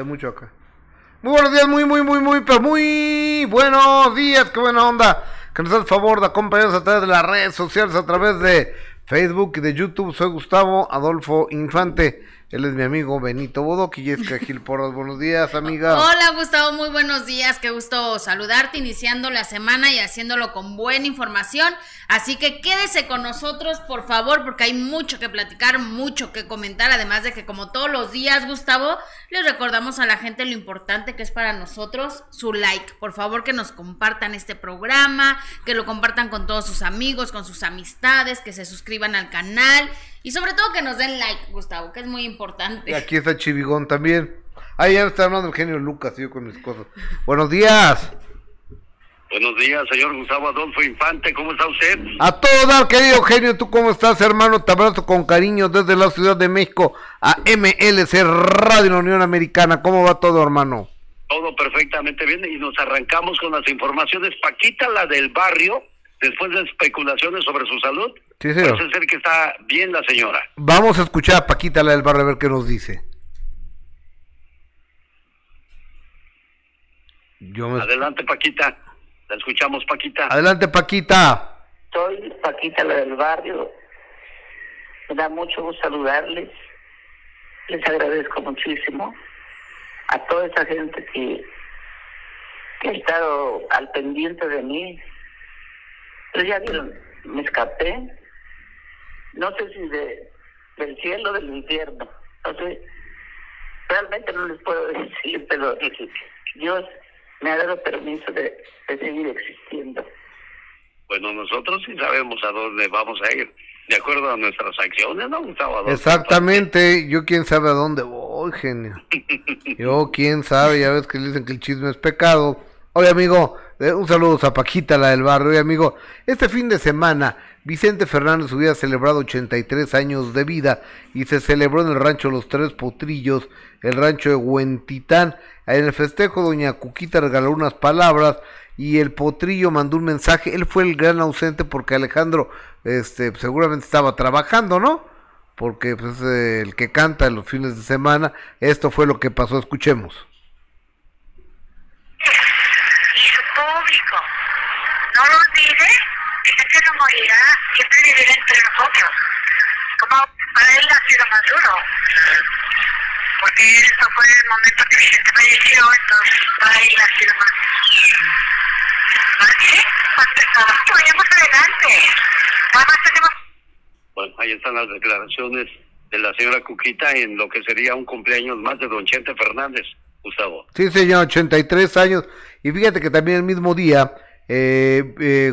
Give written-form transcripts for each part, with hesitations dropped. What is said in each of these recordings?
Es mucho acá. Muy buenos días, muy buenos días, qué buena onda. Que nos hace el favor de acompañarnos a través de las redes sociales, a través de Facebook y de YouTube. Soy Gustavo Adolfo Infante. Él es mi amigo Benito Bodoc y Jessica Gil Porras. Buenos días, amiga. Hola, Gustavo, muy buenos días. Qué gusto saludarte, iniciando la semana y haciéndolo con buena información. Así que quédese con nosotros, por favor, porque hay mucho que platicar, mucho que comentar. Además de que, como todos los días, Gustavo, les recordamos a la gente lo importante que es para nosotros su like. Por favor, que nos compartan este programa, que lo compartan con todos sus amigos, con sus amistades, que se suscriban al canal. Y sobre todo que nos den like, Gustavo, que es muy importante. Y aquí está Chivigón también. Ahí ya me está hablando el genio Lucas, yo con mis cosas. Buenos días. Buenos días, señor Gustavo Adolfo Infante, ¿cómo está usted? A todo dar, querido genio, ¿tú cómo estás, hermano? Te abrazo con cariño desde la Ciudad de México a MLC Radio La Unión Americana. ¿Cómo va todo, hermano? Todo perfectamente bien y nos arrancamos con las informaciones. Paquita la del Barrio, después de especulaciones sobre su salud. Sí, señor. Parece ser que está bien la señora. Vamos a escuchar a Paquita la del Barrio a ver qué nos dice. Adelante, Paquita. La escuchamos, Paquita. Adelante, Paquita. Soy Paquita la del Barrio. Me da mucho gusto saludarles. Les agradezco muchísimo a toda esa gente que ha estado al pendiente de mí. Pero ya vieron, me escapé, no sé si del cielo o del infierno, no sé, realmente no les puedo decir, pero Dios me ha dado permiso de seguir existiendo. Bueno, nosotros sí sabemos a dónde vamos a ir, de acuerdo a nuestras acciones, ¿no, Gustavo? Exactamente, yo quién sabe a dónde voy, genio, yo quién sabe, ya ves que dicen que el chisme es pecado. Oye, amigo, un saludo a Paquita, la del Barrio. Oye, amigo, este fin de semana, Vicente Fernández hubiera celebrado 83 años de vida y se celebró en el rancho Los Tres Potrillos, el rancho de Huentitán. En el festejo, doña Cuquita regaló unas palabras y el potrillo mandó un mensaje. Él fue el gran ausente porque Alejandro seguramente estaba trabajando, ¿no? Porque pues, el que canta en los fines de semana. Esto fue lo que pasó, escuchemos. No lo olvide, este no morirá, siempre vivirá entre nosotros. Como para él ha sido más duro, porque eso fue el momento que Vicente falleció, entonces para él ha sido más duro. Más pesado, vayamos adelante. Nada más tenemos... Bueno, ahí están las declaraciones de la señora Cuquita en lo que sería un cumpleaños más de don Chente Fernández, Gustavo. Sí, señor, 83 años. Y fíjate que también el mismo día...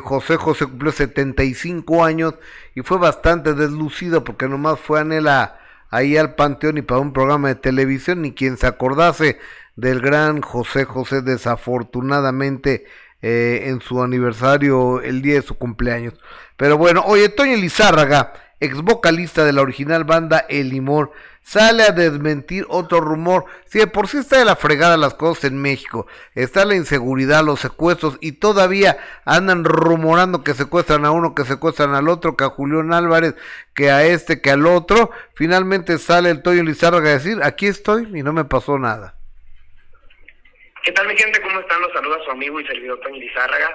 José José cumplió 75 años y fue bastante deslucido porque nomás fue Anela ahí al panteón y para un programa de televisión, ni quien se acordase del gran José José. Desafortunadamente en su aniversario, el día de su cumpleaños. Pero bueno, oye, Toño Lizárraga, ex vocalista de la original banda El Limón, sale a desmentir otro rumor. Si de por sí está de la fregada las cosas en México, está la inseguridad, los secuestros, y todavía andan rumorando que secuestran a uno, que secuestran al otro, que a Julián Álvarez, que a este, que al otro. Finalmente sale el Toño Lizárraga a decir, aquí estoy y no me pasó nada. ¿Qué tal, mi gente? ¿Cómo están? Los saluda su amigo y servidor Toño Lizárraga,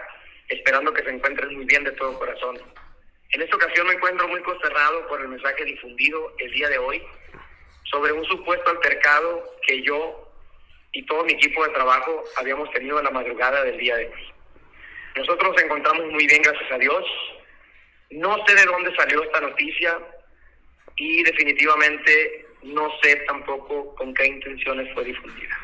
esperando que se encuentren muy bien de todo corazón. En esta ocasión me encuentro muy consternado por el mensaje difundido el día de hoy sobre un supuesto altercado que yo y todo mi equipo de trabajo habíamos tenido en la madrugada del día de hoy. Nosotros nos encontramos muy bien, gracias a Dios. No sé de dónde salió esta noticia y definitivamente no sé tampoco con qué intenciones fue difundida.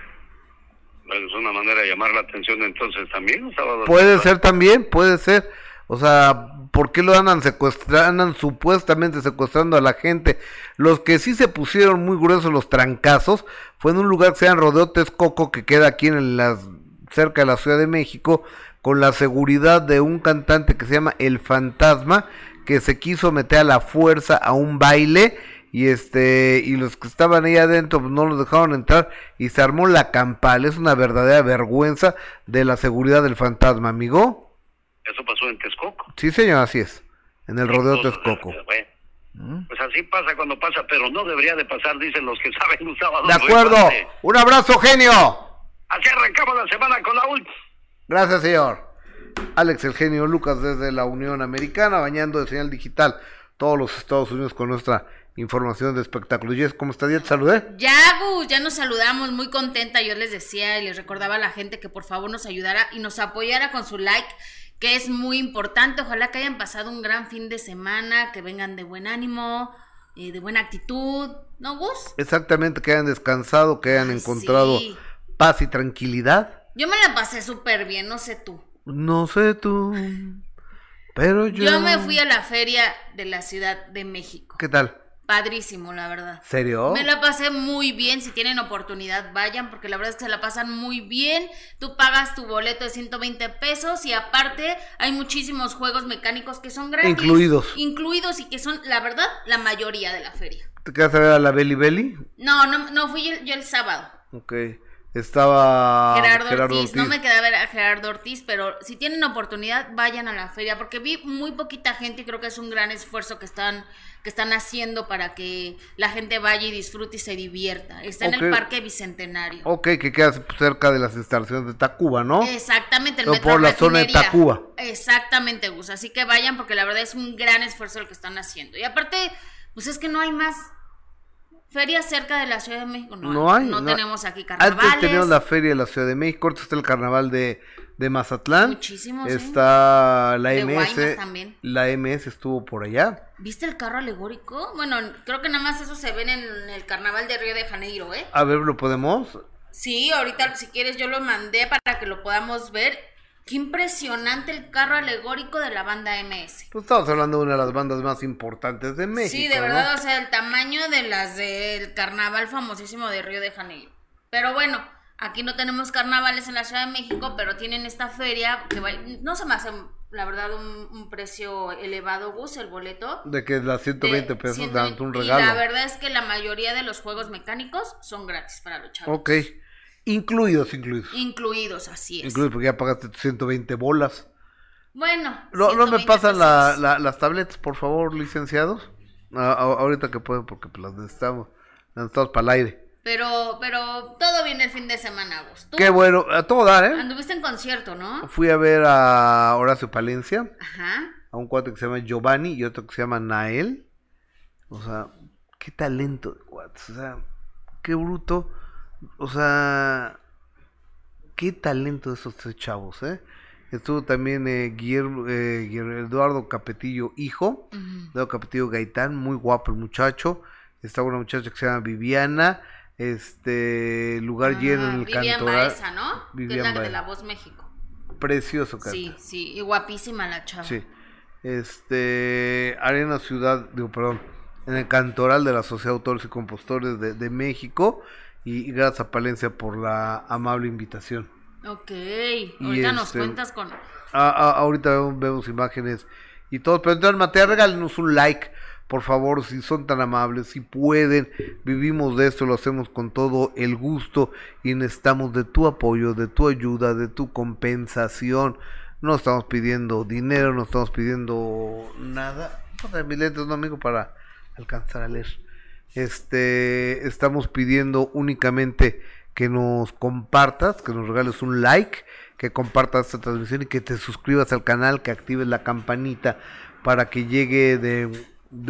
Bueno, es una manera de llamar la atención entonces también, Salvador. Puede ser también, puede ser. O sea, ¿por qué lo andan secuestrando? Andan supuestamente secuestrando a la gente. Los que sí se pusieron muy gruesos los trancazos fue en un lugar que se llama Rodeo Texcoco, que queda aquí en cerca de la Ciudad de México, con la seguridad de un cantante que se llama El Fantasma, que se quiso meter a la fuerza a un baile y y los que estaban ahí adentro pues no los dejaron entrar y se armó la campal. Es una verdadera vergüenza de la seguridad del Fantasma, amigo. ¿Eso pasó en Texcoco? Sí, señor, así es. En el Rodeo Texcoco. Bueno, Pues así pasa cuando pasa, pero no debería de pasar, dicen los que saben. Gustavo Adolfo, de acuerdo, Infante. Un abrazo, genio. Así arrancamos la semana con la última. Gracias, señor. Alex, el genio Lucas, desde la Unión Americana, bañando de señal digital todos los Estados Unidos con nuestra información de espectáculos. Jess, ¿cómo estás? ¿Ya te saludé? Ya, Gus, ya nos saludamos, muy contenta. Yo les decía y les recordaba a la gente que por favor nos ayudara y nos apoyara con su like, que es muy importante. Ojalá que hayan pasado un gran fin de semana, que vengan de buen ánimo, de buena actitud, ¿no, Gus? Exactamente, que hayan descansado, que hayan encontrado paz y tranquilidad. Yo me la pasé súper bien, no sé tú. No sé tú, pero yo... Yo me fui a la feria de la Ciudad de México. ¿Qué tal? Padrísimo, la verdad. ¿Serio? Me la pasé muy bien. Si tienen oportunidad, vayan, porque la verdad es que se la pasan muy bien. Tú pagas tu boleto de 120 pesos y aparte hay muchísimos juegos mecánicos que son gratis. Incluidos. Incluidos, y que son, la verdad, la mayoría de la feria. ¿Te quedas a ver a la Beli Beli? No, no, no, fui yo el sábado. Ok. Estaba Gerardo Ortiz. No me quedé a ver a Gerardo Ortiz, pero si tienen oportunidad, vayan a la feria, porque vi muy poquita gente y creo que es un gran esfuerzo que están haciendo para que la gente vaya y disfrute y se divierta. Está en el Parque Bicentenario. Ok, que queda cerca de las instalaciones de Tacuba, ¿no? Exactamente, el metro por la zona de Tacuba. Exactamente, Gus, así que vayan, porque la verdad es un gran esfuerzo el que están haciendo. Y aparte, pues es que no hay más ferias cerca de la Ciudad de México. No tenemos aquí carnavales. Antes teníamos la feria de la Ciudad de México, ahorita está el carnaval de Mazatlán. Muchísimo, está la de MS también. La MS estuvo por allá. ¿Viste el carro alegórico? Bueno, creo que nada más eso se ven en el carnaval de Río de Janeiro, ¿eh? A ver, ¿lo podemos? Sí, ahorita si quieres yo lo mandé para que lo podamos ver. Qué impresionante el carro alegórico de la banda MS. Pues estamos hablando de una de las bandas más importantes de México. Sí, de verdad, ¿no? O sea, el tamaño de las del carnaval famosísimo de Río de Janeiro. Pero bueno, aquí no tenemos carnavales en la Ciudad de México, pero tienen esta feria que no se me hace, la verdad, un precio elevado, Gus, el boleto. De que las 120 pesos dan un regalo. Y la verdad es que la mayoría de los juegos mecánicos son gratis para los chavos. Ok. Incluidos, así es. Incluidos, porque ya pagaste 120 bolas. Bueno. ¿No me pasan las tabletas, por favor, licenciados? Ahorita que pueden, porque las necesitamos. Las necesitamos para el aire. Pero todo viene el fin de semana, Augusto. Qué bueno, a todo dar, ¿eh? Anduviste en concierto, ¿no? Fui a ver a Horacio Palencia. Ajá. A un cuate que se llama Giovanni y otro que se llama Nael. O sea, qué talento de cuates. O sea, qué bruto. O sea, qué talento de esos tres chavos, ¿eh? Estuvo también Eduardo Capetillo, hijo. Uh-huh. Eduardo Capetillo Gaitán, muy guapo el muchacho. Estaba una muchacha que se llama Viviana. Lugar lleno en el canto. Viviana Baeza, ¿no? Viviana Baeza, de La Voz México. Precioso, canta. Sí, y guapísima la chava. Sí. Arena Ciudad, en el Cantoral de la Sociedad de Autores y Compositores de México. Y gracias a Palencia por la amable invitación. Ok, ahorita nos cuentas con... ahorita vemos imágenes y todo, pero entonces, Mateo, regálenos un like, por favor, si son tan amables, si pueden. Vivimos de esto, lo hacemos con todo el gusto y necesitamos de tu apoyo, de tu ayuda, de tu compensación. No estamos pidiendo dinero, no estamos pidiendo nada. Mi lente es un amigo para alcanzar a leer. Estamos pidiendo únicamente que nos compartas, que nos regales un like, que compartas esta transmisión y que te suscribas al canal, que actives la campanita para que llegue de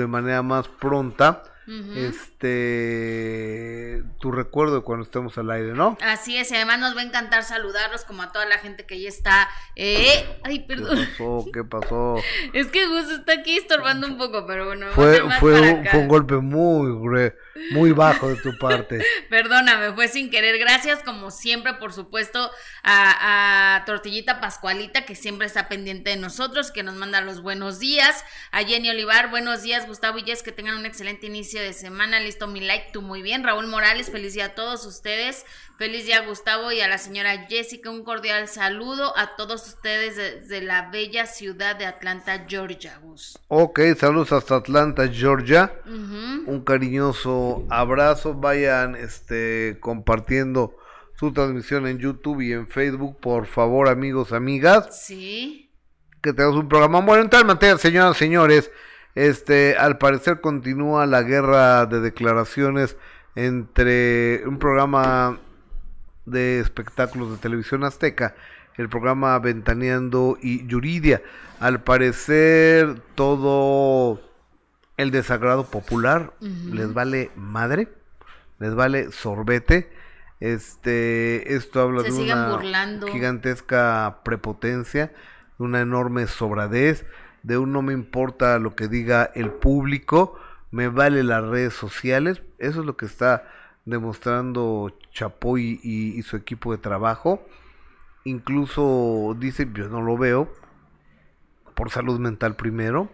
manera más pronta. Uh-huh. Tu recuerdo de cuando estemos al aire, ¿no? Así es, y además nos va a encantar saludarlos, como a toda la gente que ya está. Ay, perdón. ¿Qué pasó? Es que Gus está aquí estorbando un poco, pero bueno. Fue un golpe muy bajo de tu parte. Perdóname, fue sin querer. Gracias, como siempre, por supuesto, a Tortillita Pascualita, que siempre está pendiente de nosotros, que nos manda los buenos días. A Jenny Olivar, buenos días, Gustavo y Jess, que tengan un excelente inicio de semana, listo mi like, tú muy bien. Raúl Morales, feliz día a todos ustedes, feliz día a Gustavo y a la señora Jessica, un cordial saludo a todos ustedes desde la bella ciudad de Atlanta, Georgia, Gus. Ok, saludos hasta Atlanta, Georgia. Uh-huh. Un cariñoso abrazo, vayan compartiendo su transmisión en YouTube y en Facebook, por favor, amigos, amigas. Sí. Que tengas un programa bueno, en tal materia, señoras, señores. Al parecer continúa la guerra de declaraciones entre un programa de espectáculos de televisión azteca, el programa Ventaneando, y Yuridia. Al parecer todo el desagrado popular les vale madre, les vale sorbete. Esto habla de una gigantesca prepotencia, de una enorme sobradez, de un no me importa lo que diga el público, me vale las redes sociales. Eso es lo que está demostrando Chapoy y su equipo de trabajo. Incluso dice, yo no lo veo, por salud mental primero,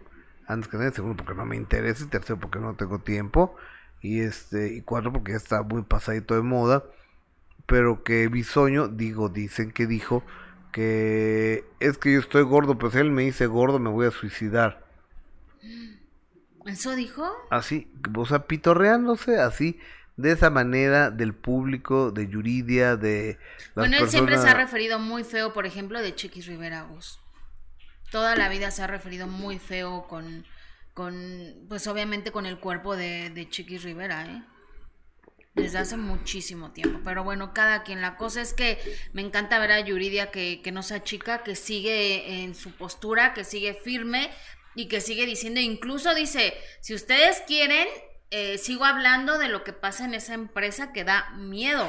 antes que nada, segundo porque no me interesa, y tercero porque no tengo tiempo, y cuatro porque ya está muy pasadito de moda. Pero que Bisoño, dicen que dijo que es que yo estoy gordo, pues él me dice gordo, me voy a suicidar. ¿Eso dijo? Así, o sea, pitorreándose así, de esa manera, del público, de Yuridia, de las personas. Bueno, él siempre se ha referido muy feo, por ejemplo, de Chiquis Rivera. Toda la vida se ha referido muy feo con pues obviamente con el cuerpo de Chiquis Rivera, desde hace muchísimo tiempo. Pero bueno, cada quien. La cosa es que me encanta ver a Yuridia que no se achica, que sigue en su postura, que sigue firme y que sigue diciendo, incluso dice, si ustedes quieren, sigo hablando de lo que pasa en esa empresa que da miedo.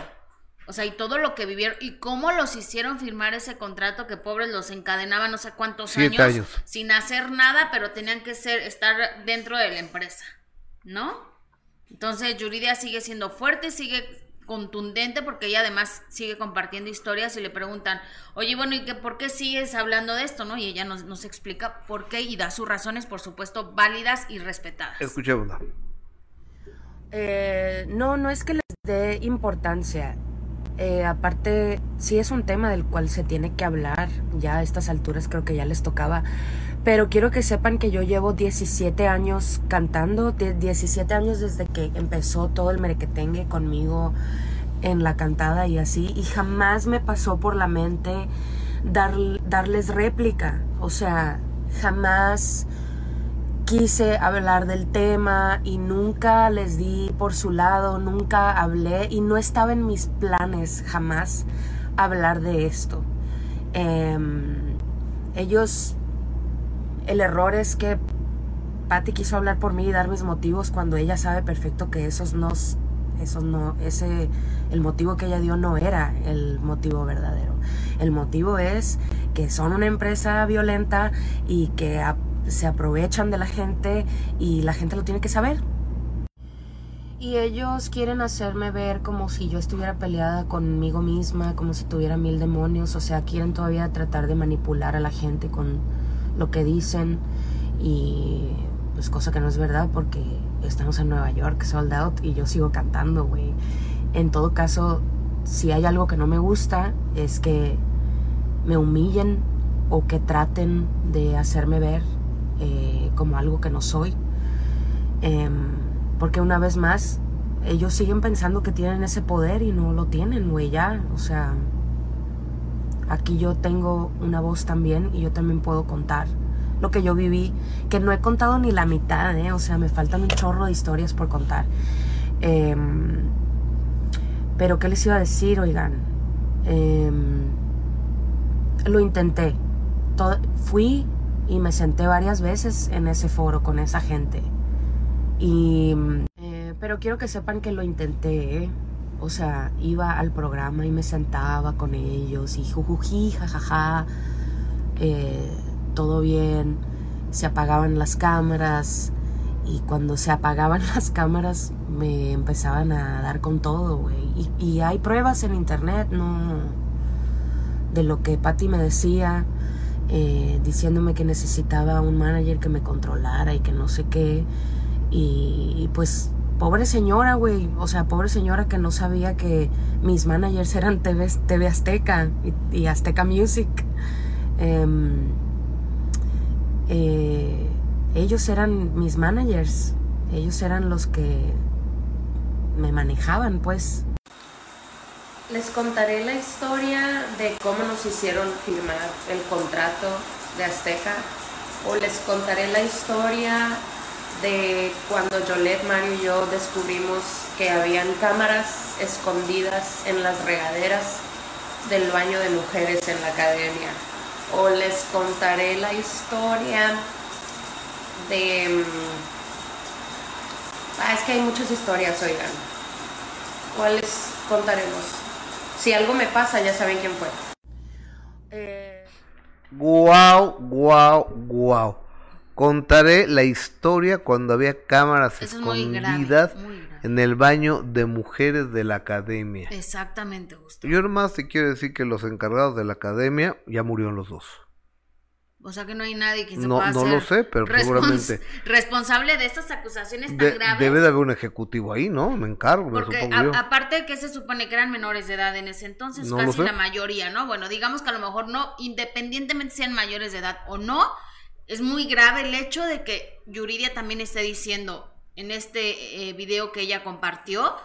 O sea, y todo lo que vivieron y cómo los hicieron firmar ese contrato, que pobres los encadenaban no sé cuántos años sin hacer nada, pero tenían que estar dentro de la empresa, ¿no? Entonces Yuridia sigue siendo fuerte, sigue contundente, porque ella además sigue compartiendo historias y le preguntan, oye, bueno, ¿y por qué sigues hablando de esto, no? Y ella nos explica por qué y da sus razones, por supuesto, válidas y respetadas. Escuchémosla. No es que les dé importancia. Aparte, sí es un tema del cual se tiene que hablar. Ya a estas alturas creo que ya les tocaba. Pero quiero que sepan que yo llevo 17 años cantando, 17 años desde que empezó todo el merequetengue conmigo en la cantada y así. Y jamás me pasó por la mente darles réplica. O sea, jamás quise hablar del tema y nunca les di por su lado, nunca hablé y no estaba en mis planes jamás hablar de esto. El error es que Patty quiso hablar por mí y dar mis motivos cuando ella sabe perfecto que el motivo que ella dio no era el motivo verdadero. El motivo es que son una empresa violenta y que se aprovechan de la gente y la gente lo tiene que saber. Y ellos quieren hacerme ver como si yo estuviera peleada conmigo misma, como si tuviera 1000 demonios. O sea, quieren todavía tratar de manipular a la gente con lo que dicen, y pues cosa que no es verdad, porque estamos en Nueva York, sold out, y yo sigo cantando, güey. En todo caso, si hay algo que no me gusta es que me humillen o que traten de hacerme ver como algo que no soy, porque una vez más ellos siguen pensando que tienen ese poder y no lo tienen, güey, ya. O sea, aquí yo tengo una voz también y yo también puedo contar lo que yo viví, que no he contado ni la mitad, o sea, me faltan un chorro de historias por contar. Pero ¿qué les iba a decir? Oigan, lo intenté. Fui y me senté varias veces en ese foro con esa gente. Pero quiero que sepan que lo intenté, O sea, iba al programa y me sentaba con ellos y jujují, jajaja, todo bien. Se apagaban las cámaras y cuando se apagaban las cámaras me empezaban a dar con todo, güey. Y hay pruebas en internet, ¿no? De lo que Patty me decía, diciéndome que necesitaba un manager que me controlara y que no sé qué. Y pues, pobre señora, güey. O sea, pobre señora que no sabía que mis managers eran TV Azteca y Azteca Music. Ellos eran mis managers. Ellos eran los que me manejaban, pues. Les contaré la historia de cómo nos hicieron firmar el contrato de Azteca, o les contaré la historia de cuando Yolette, Mario y yo descubrimos que habían cámaras escondidas en las regaderas del baño de mujeres en la academia. O les contaré la historia de... Ah, es que hay muchas historias, oigan. ¿Cuáles contaremos? Si algo me pasa, ya saben quién fue. Guau, guau, guau. Contaré la historia cuando había cámaras escondidas en el baño de mujeres de la academia. Exactamente, Gustavo. Yo nomás te quiero decir que los encargados de la academia ya murieron los dos. O sea que no hay nadie que se pueda hacer. No lo sé, pero seguramente. Responsable de estas acusaciones tan graves. Debe de haber un ejecutivo ahí, ¿no? Me encargo, me supongo yo. Porque aparte de que se supone que eran menores de edad en ese entonces, casi la mayoría, ¿no? Bueno, digamos que a lo mejor no, independientemente sean mayores de edad o no, es muy grave el hecho de que Yuridia también esté diciendo en este video que ella compartió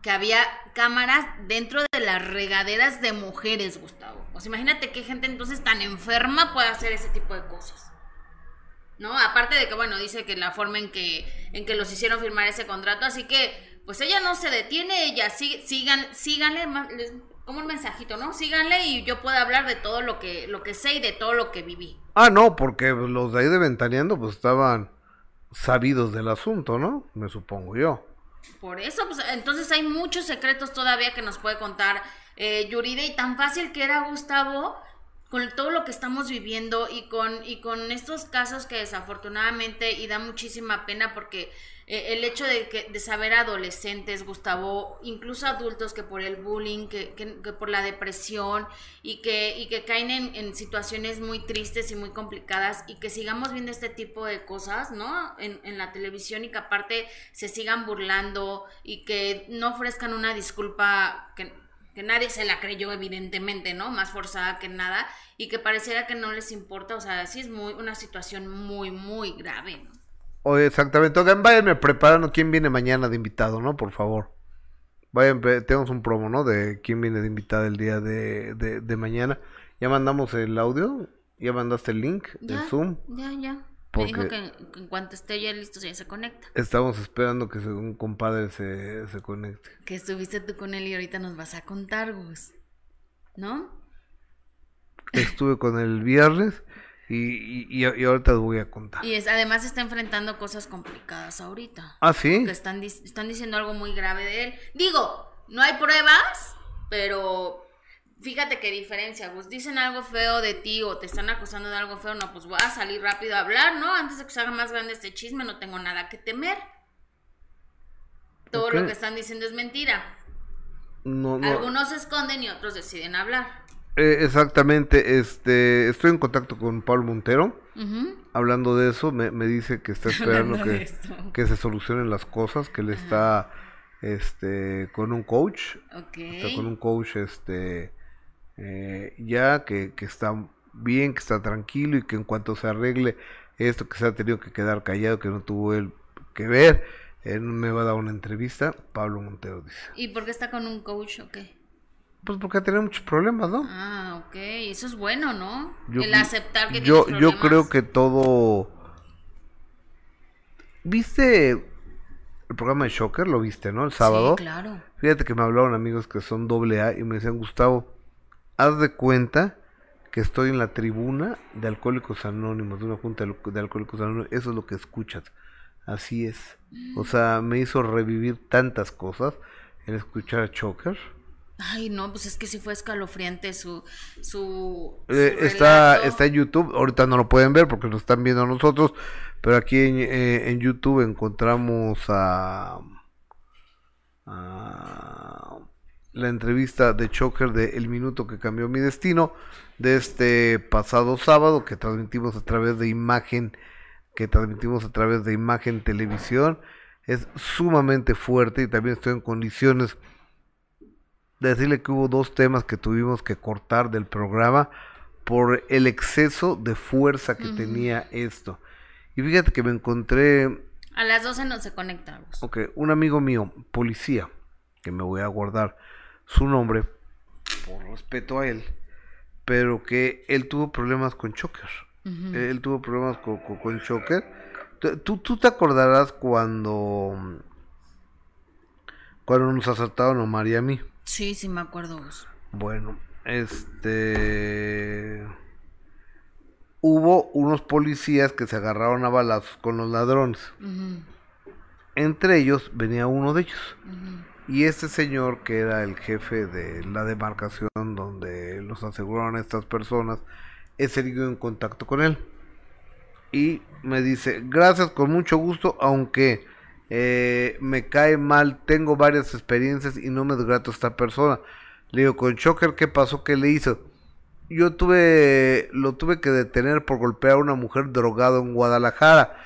que había cámaras dentro de las regaderas de mujeres, Gustavo. O sea, imagínate qué gente entonces tan enferma puede hacer ese tipo de cosas, ¿no? Aparte de que, bueno, dice que la forma en que los hicieron firmar ese contrato, así que, pues ella no se detiene, ella síganle, como un mensajito, ¿no? Síganle y yo puedo hablar de todo lo que sé y de todo lo que viví. Ah, no, porque los de ahí de Ventaneando, pues estaban sabidos del asunto, ¿no? Me supongo yo. Por eso, pues, entonces hay muchos secretos todavía que nos puede contar Yuridia, y tan fácil que era, Gustavo, con todo lo que estamos viviendo y con estos casos que desafortunadamente, y da muchísima pena porque el hecho de saber adolescentes, Gustavo, incluso adultos que por el bullying, que por la depresión y que caen en situaciones muy tristes y muy complicadas, y que sigamos viendo este tipo de cosas, ¿no? En la televisión, y que aparte se sigan burlando y que no ofrezcan una disculpa que nadie se la creyó, evidentemente, ¿no? Más forzada que nada, y que pareciera que no les importa. O sea, sí es una situación muy, muy grave, ¿no? Oh, exactamente. Oigan, váyanme preparando quién viene mañana de invitado, ¿no? Por favor. Vayan, tenemos un promo, ¿no? De quién viene de invitado el día de mañana. Ya mandamos el audio, ya mandaste el link, ya, el Zoom. Ya. Porque me dijo que en cuanto esté ya listo, ya se conecta. Estamos esperando que un compadre se conecte. Que estuviste tú con él y ahorita nos vas a contar, Gus, ¿no? Estuve con él el viernes y ahorita te voy a contar. Y además está enfrentando cosas complicadas ahorita. ¿Ah, sí? Porque están diciendo algo muy grave de él. Digo, no hay pruebas, pero... Fíjate qué diferencia, Gus. Dicen algo feo de ti o te están acusando de algo feo, no, pues voy a salir rápido a hablar, ¿no? Antes de que se haga más grande este chisme, no tengo nada que temer. Todo lo que están diciendo es mentira. No. Algunos se esconden y otros deciden hablar. Exactamente, estoy en contacto con Pablo Montero. Hablando de eso, me dice que está esperando que se solucionen las cosas, que le está con un coach. Okay. Está con un coach, ya que está bien, que está tranquilo, y que en cuanto se arregle esto que se ha tenido que quedar callado, que no tuvo él que ver, él me va a dar una entrevista. Pablo Montero dice. ¿Y por qué está con un coach o qué? Pues porque ha tenido muchos problemas, ¿no? Ah, ok, eso es bueno, ¿no? El aceptar que tienes problemas. Yo creo que todo... ¿Viste el programa de Shocker? Lo viste, ¿no? El sábado. Sí, claro. Fíjate que me hablaron amigos que son AA y me decían, Gustavo, haz de cuenta que estoy en la tribuna de Alcohólicos Anónimos, de una junta de Alcohólicos Anónimos. Eso es lo que escuchas. Así es. O sea, me hizo revivir tantas cosas el escuchar a Shocker. Ay, no, pues es que sí fue escalofriante su está en YouTube. Ahorita no lo pueden ver porque lo están viendo nosotros, pero aquí en YouTube encontramos a la entrevista de Shocker de El Minuto que Cambió Mi Destino, de este pasado sábado, que transmitimos a través de Imagen, Televisión. Es sumamente fuerte, y también estoy en condiciones de decirle que hubo dos temas que tuvimos que cortar del programa por el exceso de fuerza que tenía esto. Y fíjate que me encontré... A las 12 no se conectamos. Ok, un amigo mío, policía, que me voy a guardar su nombre por respeto a él, pero que él tuvo problemas con Shocker. Él tuvo problemas con Shocker, Tú te acordarás cuando nos asaltaron a María y a mí. Sí, sí me acuerdo. Bueno, hubo unos policías que se agarraron a balazos con los ladrones. Uh-huh. Entre ellos venía uno de ellos. Uh-huh. Y este señor, que era el jefe de la demarcación donde los aseguraron a estas personas, siguió en contacto con él. Y me dice: gracias, con mucho gusto, aunque me cae mal, tengo varias experiencias y no me desgrato a esta persona. Le digo: con Choker, ¿qué pasó? ¿Qué le hizo? Lo tuve que detener por golpear a una mujer drogada en Guadalajara.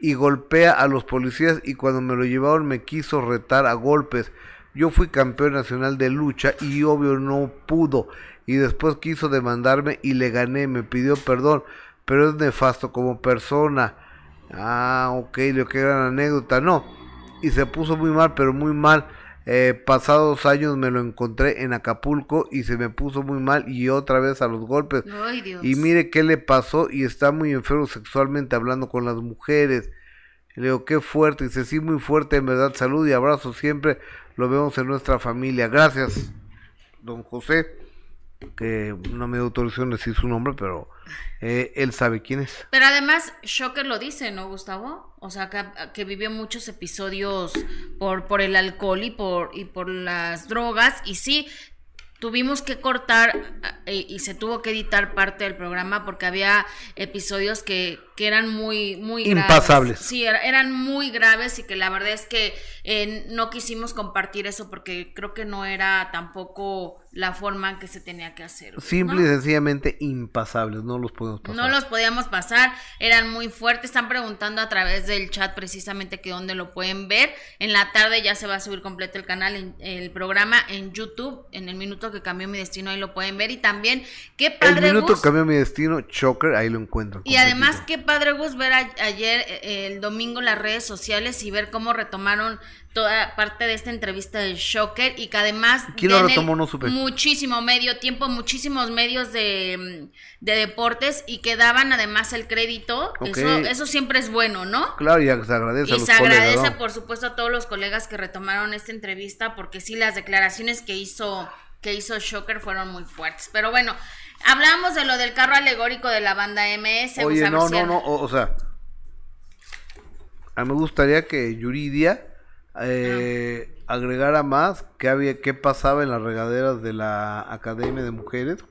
Y golpea a los policías, y cuando me lo llevaron me quiso retar a golpes. Yo fui campeón nacional de lucha y obvio no pudo, y después quiso demandarme y le gané, me pidió perdón, pero es nefasto como persona. Ah, ok, lo que gran anécdota, no. Y se puso muy mal, pero muy mal. Pasados años me lo encontré en Acapulco y se me puso muy mal y otra vez a los golpes. ¡Ay, Dios! Y mire qué le pasó, y está muy enfermo sexualmente hablando con las mujeres. Le digo: qué fuerte. Dice: sí, muy fuerte, en verdad. Salud y abrazo siempre, lo vemos en nuestra familia. Gracias, don José, que no me dio autorización de decir su nombre, pero él sabe quién es. Pero además Shocker lo dice, ¿no, Gustavo? O sea, que vivió muchos episodios por el alcohol y por las drogas. Y sí, tuvimos que cortar y se tuvo que editar parte del programa porque había episodios que eran muy, muy graves. Impasables. Sí, eran muy graves, y que la verdad es que no quisimos compartir eso porque creo que no era tampoco la forma en que se tenía que hacer, ¿no? Simple y sencillamente impasables, no los podíamos pasar. No los podíamos pasar, eran muy fuertes. Están preguntando a través del chat precisamente que dónde lo pueden ver. En la tarde ya se va a subir completo el canal, el programa en YouTube, en El Minuto que Cambió Mi Destino, ahí lo pueden ver. Y también, qué padre, El Minuto que Cambió Mi Destino, Choker, ahí lo encuentran. Y además, qué padre, Gus, ver ayer, el domingo, las redes sociales y ver cómo retomaron toda parte de esta entrevista del Shocker, y que además ¿quién lo retomó? No supe. Muchísimo medio tiempo, muchísimos medios de deportes, y que daban además el crédito. Okay. Eso siempre es bueno, ¿no? Claro, y se agradece. Y se agradece, colegas, ¿no? Por supuesto, a todos los colegas que retomaron esta entrevista, porque sí, las declaraciones que hizo Shocker fueron muy fuertes. Pero bueno, hablábamos de lo del carro alegórico de la banda MS. Oye, no, o sea, a mí me gustaría que Yuridia agregara más qué pasaba en las regaderas de la Academia de Mujeres.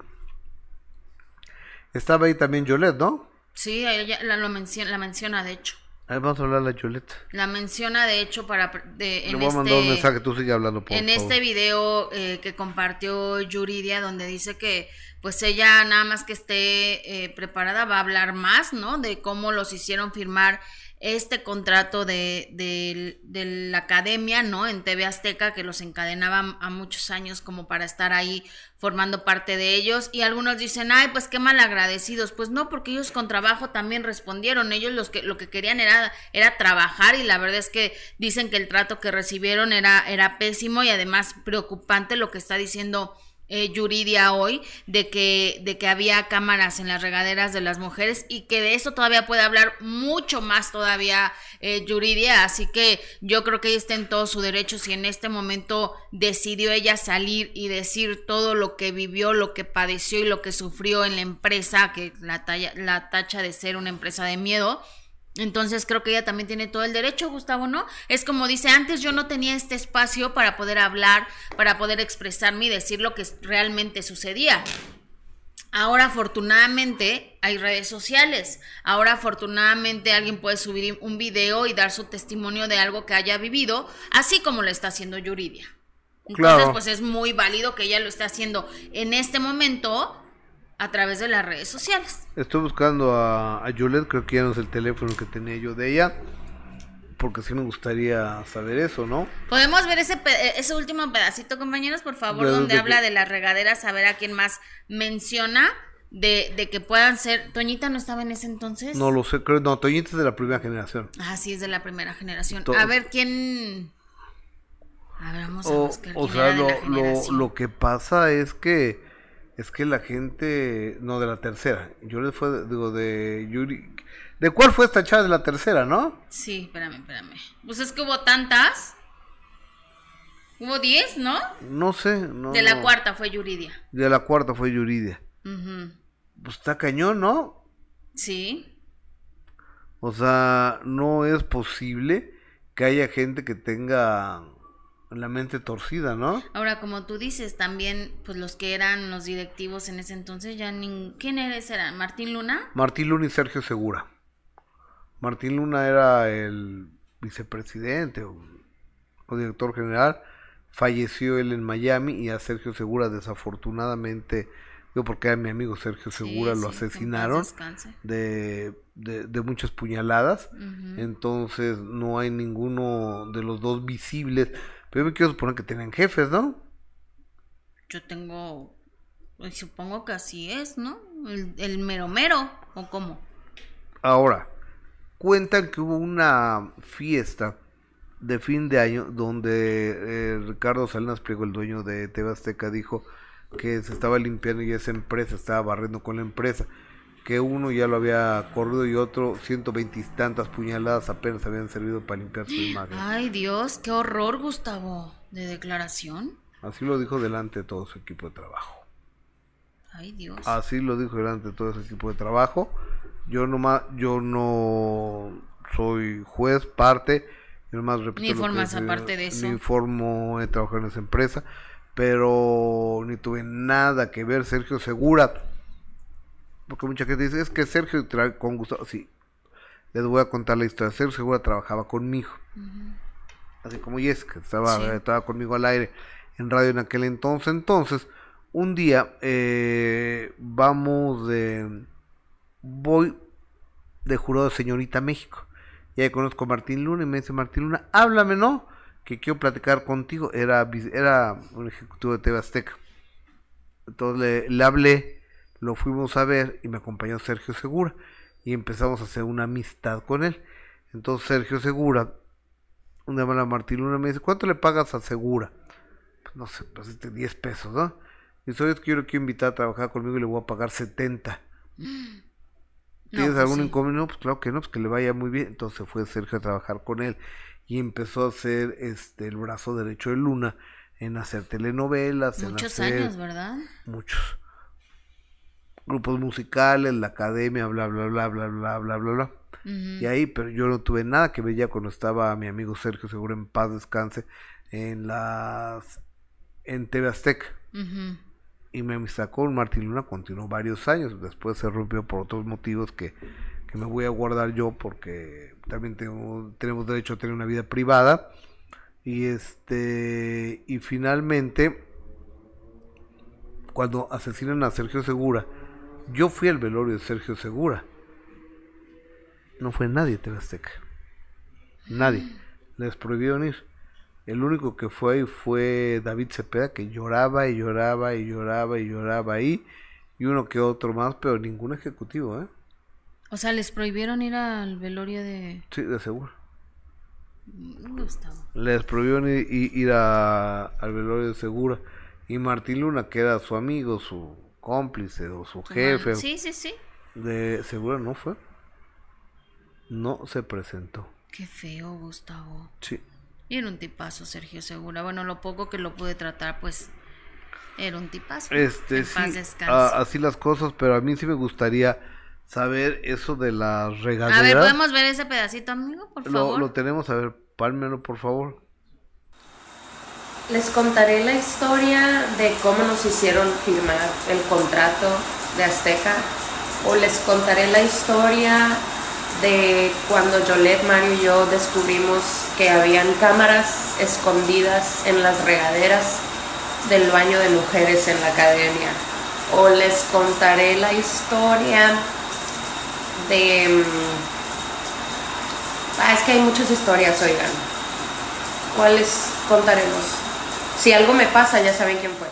Estaba ahí también Yolette, ¿no? Sí, ella la menciona, de hecho. Ahí vamos a hablar de Yolette. La menciona, de hecho, le voy a mandar un mensaje, tú sigue hablando, por favor. Este video que compartió Yuridia, donde dice que pues ella, nada más que esté preparada, va a hablar más, ¿no? De cómo los hicieron firmar este contrato de la Academia, ¿no? En TV Azteca, que los encadenaba a muchos años como para estar ahí formando parte de ellos. Y algunos dicen: ay, pues qué malagradecidos. Pues no, porque ellos con trabajo también respondieron. Ellos lo que querían era trabajar, y la verdad es que dicen que el trato que recibieron era pésimo, y además preocupante lo que está diciendo Yuridia hoy, de que había cámaras en las regaderas de las mujeres, y que de eso todavía puede hablar mucho más todavía Yuridia. Así que yo creo que ella está en todo su derecho, si en este momento decidió ella salir y decir todo lo que vivió, lo que padeció y lo que sufrió en la empresa, que la tacha de ser una empresa de miedo. Entonces creo que ella también tiene todo el derecho, Gustavo, ¿no? Es como dice: antes yo no tenía este espacio para poder hablar, para poder expresarme y decir lo que realmente sucedía. Ahora afortunadamente hay redes sociales, ahora afortunadamente alguien puede subir un video y dar su testimonio de algo que haya vivido, así como lo está haciendo Yuridia. Entonces, claro, pues es muy válido que ella lo esté haciendo en este momento a través de las redes sociales. Estoy buscando a Yolette, creo que ya no es el teléfono que tenía yo de ella, porque sí me gustaría saber eso, ¿no? ¿Podemos ver ese último pedacito, compañeros, por favor, donde habla de las regaderas, a ver a quién más menciona de que puedan ser? ¿Toñita no estaba en ese entonces? No lo sé, creo, no, Toñita es de la primera generación. Ah, sí, es de la primera generación. A ver, ¿quién? A ver, vamos a buscar. O sea, lo que pasa es que la gente, no, de la tercera, yo les fue, digo, de Yuri, ¿De cuál fue esta chava? De la tercera, ¿no? Sí, espérame. Pues es que hubo tantas. Hubo 10, ¿no? No sé, no. De la cuarta fue Yuridia. Uh-huh. Pues está cañón, ¿no? Sí. O sea, no es posible que haya gente que tenga la mente torcida, ¿no? Ahora, como tú dices, también, pues los que eran los directivos en ese entonces, ya ni... ¿Quién eran? ¿Martín Luna? Martín Luna y Sergio Segura. Martín Luna era el vicepresidente o director general, falleció él en Miami, y a Sergio Segura, desafortunadamente... porque a mi amigo Sergio Segura lo asesinaron de muchas puñaladas. Uh-huh. Entonces no hay ninguno de los dos visibles, pero yo me quiero suponer que tenían jefes, ¿no? Supongo que así es, ¿no? El mero mero, ¿o cómo? Ahora, cuentan que hubo una fiesta de fin de año donde Ricardo Salinas Pliego, el dueño de TV Azteca, dijo que se estaba limpiando y esa empresa estaba barriendo con la empresa, que uno ya lo había corrido y otro 120 y tantas puñaladas apenas habían servido para limpiar su imagen. Ay, Dios, qué horror, Gustavo, de declaración. Así lo dijo delante de todo su equipo de trabajo. Ay, Dios. Así lo dijo delante de todo su equipo de trabajo. Yo no soy juez, parte, yo nomás repito. Ni informas aparte de eso. Ni informo, he trabajado en esa empresa, pero ni tuve nada que ver. Sergio Segura, porque mucha gente dice, es que Sergio con Gustavo, sí, les voy a contar la historia. Sergio Segura trabajaba conmigo, uh-huh, así como Jessica, estaba conmigo al aire en radio en aquel entonces. Entonces, un día voy de jurado de Señorita México, y ahí conozco a Martín Luna, y me dice Martín Luna, háblame, ¿no?, que quiero platicar contigo. Era un ejecutivo de TV Azteca. Entonces le hablé, lo fuimos a ver y me acompañó Sergio Segura y empezamos a hacer una amistad con él. Entonces Sergio Segura, una mala Martín Luna me dice, ¿cuánto le pagas a Segura? Pues no sé, pues 10 pesos, ¿no? Y soy es que yo lo quiero invitar a trabajar conmigo y le voy a pagar 70. ¿Tienes algún inconveniente? No, pues claro que no, pues que le vaya muy bien. Entonces fue Sergio a trabajar con él. Y empezó a ser el brazo derecho de Luna en hacer telenovelas. Muchos años, ¿verdad? Muchos. Grupos musicales, la Academia, bla, bla, bla, bla, bla, bla, bla, bla. Uh-huh. Y ahí, pero yo no tuve nada que ver ya cuando estaba mi amigo Sergio Segura, en paz descanse, en TV Azteca. Uh-huh. Y mi amistad con Martín Luna continuó varios años. Después se rompió por otros motivos que me voy a guardar yo, porque también tenemos derecho a tener una vida privada. Y y finalmente, cuando asesinan a Sergio Segura, yo fui al velorio de Sergio Segura. No fue nadie de TV Azteca. Nadie. Les prohibieron ir. El único que fue ahí fue David Cepeda, que lloraba y lloraba y lloraba y lloraba ahí, y uno que otro más, pero ningún ejecutivo, ¿eh? O sea, les prohibieron ir al velorio de... Sí, de Segura. Gustavo. Les prohibieron ir al velorio de Segura. Y Martín Luna, que era su amigo, su cómplice o su jefe. Sí, sí, sí. De Segura no fue. No se presentó. Qué feo, Gustavo. Sí. Era un tipazo, Sergio Segura. Bueno, lo poco que lo pude tratar, pues... Era un tipazo. Así las cosas, pero a mí sí me gustaría... saber eso de las regaderas. A ver, ¿podemos ver ese pedacito, amigo? Por favor. Lo tenemos, a ver, pálmelo, por favor. Les contaré la historia de cómo nos hicieron firmar el contrato de Azteca, o les contaré la historia de cuando Yolette, Mario y yo descubrimos que habían cámaras escondidas en las regaderas del baño de mujeres en la Academia, o les contaré la historia de... es que hay muchas historias, oigan. ¿Cuáles contaremos? Si algo me pasa, ya saben quién fue.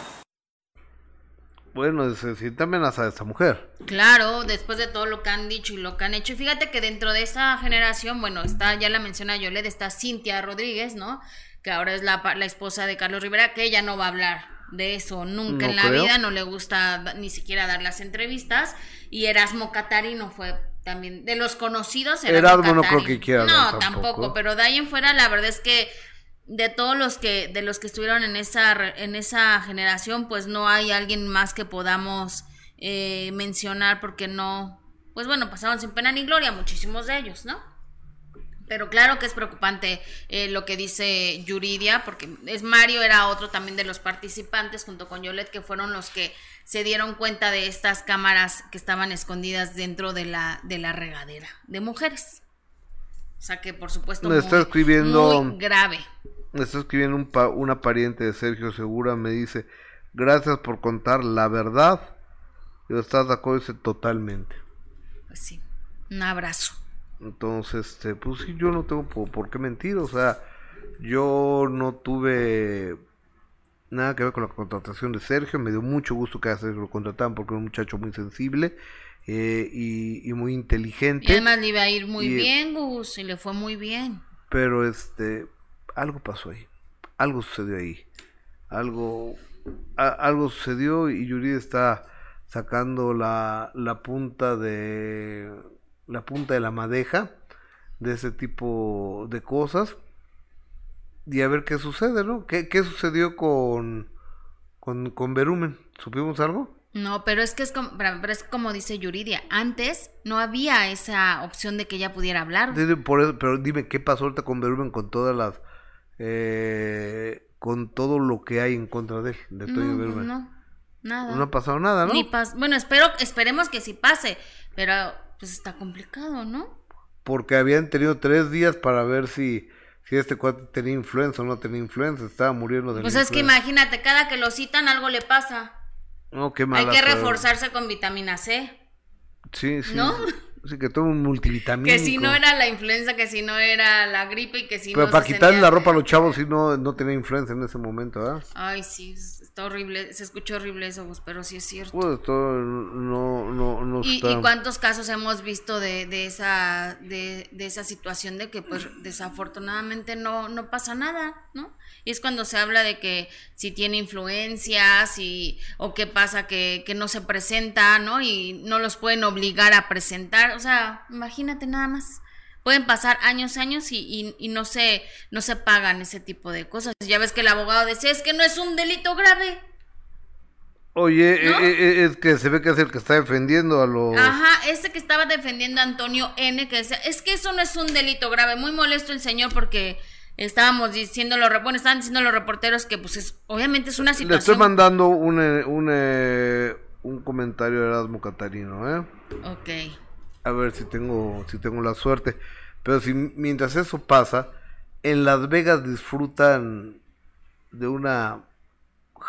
Bueno, se siente amenazada esta mujer. Claro, después de todo lo que han dicho y lo que han hecho. Y fíjate que dentro de esa generación, bueno, ya la menciona Yolette, está Cintia Rodríguez, ¿no? Que ahora es la esposa de Carlos Rivera, que ella no va a hablar de eso, nunca en la vida, no le gusta ni siquiera dar las entrevistas. Y Erasmo Catarino fue también de los conocidos Erasmo no creo que quiera, no, tampoco, pero de ahí en fuera la verdad es que de todos los que estuvieron en esa generación, pues no hay alguien más que podamos mencionar, porque no, pues bueno, pasaron sin pena ni gloria muchísimos de ellos, ¿no? Pero claro que es preocupante lo que dice Yuridia, porque es Mario era otro también de los participantes junto con Yolette, que fueron los que se dieron cuenta de estas cámaras que estaban escondidas dentro de la regadera de mujeres. O sea que por supuesto me está escribiendo, muy grave. Me está escribiendo una pariente de Sergio Segura, me dice, gracias por contar la verdad. Yo estás de acuerdo, dice, totalmente. Pues sí, un abrazo. Entonces, pues sí, yo no tengo por qué mentir, o sea, yo no tuve nada que ver con la contratación de Sergio, me dio mucho gusto que a Sergio lo contrataran porque era un muchacho muy sensible y muy inteligente. Y además le iba a ir muy bien, Gus, y le fue muy bien. Pero algo pasó ahí, algo sucedió ahí, algo sucedió y Yuridia está sacando la punta de la madeja de ese tipo de cosas y a ver qué sucede, ¿no? ¿Qué sucedió con Verumen? ¿Supimos algo? No, pero es como dice Yuridia, antes no había esa opción de que ella pudiera hablar. Por eso, pero dime, ¿qué pasó ahorita con Verumen con todas las con todo lo que hay en contra de él, de Toño Verumen? No, nada. No ha pasado nada, ¿no? Bueno, esperemos que sí pase, pero pues está complicado, ¿no? Porque habían tenido 3 días para ver si este cuate tenía influenza o no tenía influenza, estaba muriendo de influenza. Pues es que imagínate, cada que lo citan algo le pasa. No, qué mala. Hay que reforzarse con vitamina C. Sí, sí. ¿No? Sí, que toma un multivitamínico. Que si no era la influenza, que si no era la gripe y que si no. Pero para quitarle la ropa a los chavos si no tenía influenza en ese momento, ¿verdad? Ay, sí, está horrible, se escuchó horrible eso, pero sí es cierto. Pues todo no está. ¿Y cuántos casos hemos visto de esa situación de que pues desafortunadamente no pasa nada, ¿no? Y es cuando se habla de que si tiene influencias o qué pasa que no se presenta, ¿no? Y no los pueden obligar a presentar. O sea, imagínate nada más. Pueden pasar años y no se pagan ese tipo de cosas. Ya ves que el abogado decía, es que no es un delito grave. Oye, ¿no? Es que se ve que es el que está defendiendo a los... Ajá, ese que estaba defendiendo a Antonio N, que decía, es que eso no es un delito grave. Muy molesto el señor porque... estaban diciendo los reporteros que pues obviamente es una situación. Le estoy mandando un comentario de Erasmo Catarino, Ok. A ver si tengo la suerte. Pero mientras eso pasa, en Las Vegas disfrutan de una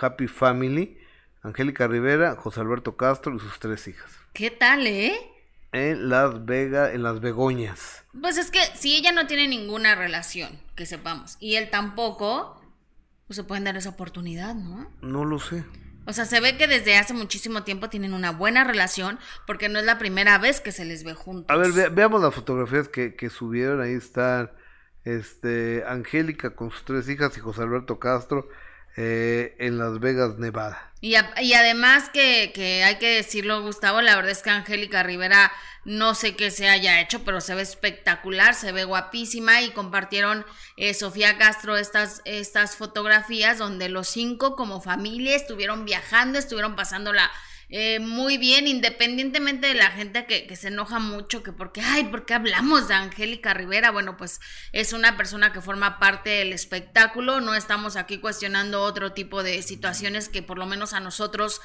happy family, Angélica Rivera, José Alberto Castro y sus 3 hijas. ¿Qué tal, En Las Vegas, en Las Begoñas. Pues es que si ella no tiene ninguna relación, que sepamos, y él tampoco, pues se pueden dar esa oportunidad, ¿no? No lo sé. O sea, se ve que desde hace muchísimo tiempo tienen una buena relación, porque no es la primera vez que se les ve juntos. A ver, veamos las fotografías que subieron, ahí están Angélica con sus 3 hijas y José Alberto Castro en Las Vegas, Nevada. Y además que hay que decirlo, Gustavo, la verdad es que Angélica Rivera, no sé qué se haya hecho, pero se ve espectacular, se ve guapísima, y compartieron Sofía Castro estas fotografías donde los 5 como familia estuvieron viajando, estuvieron pasándola muy bien, independientemente de la gente que se enoja mucho, que ¿por qué hablamos de Angélica Rivera? Bueno, pues es una persona que forma parte del espectáculo, no estamos aquí cuestionando otro tipo de situaciones que por lo menos a nosotros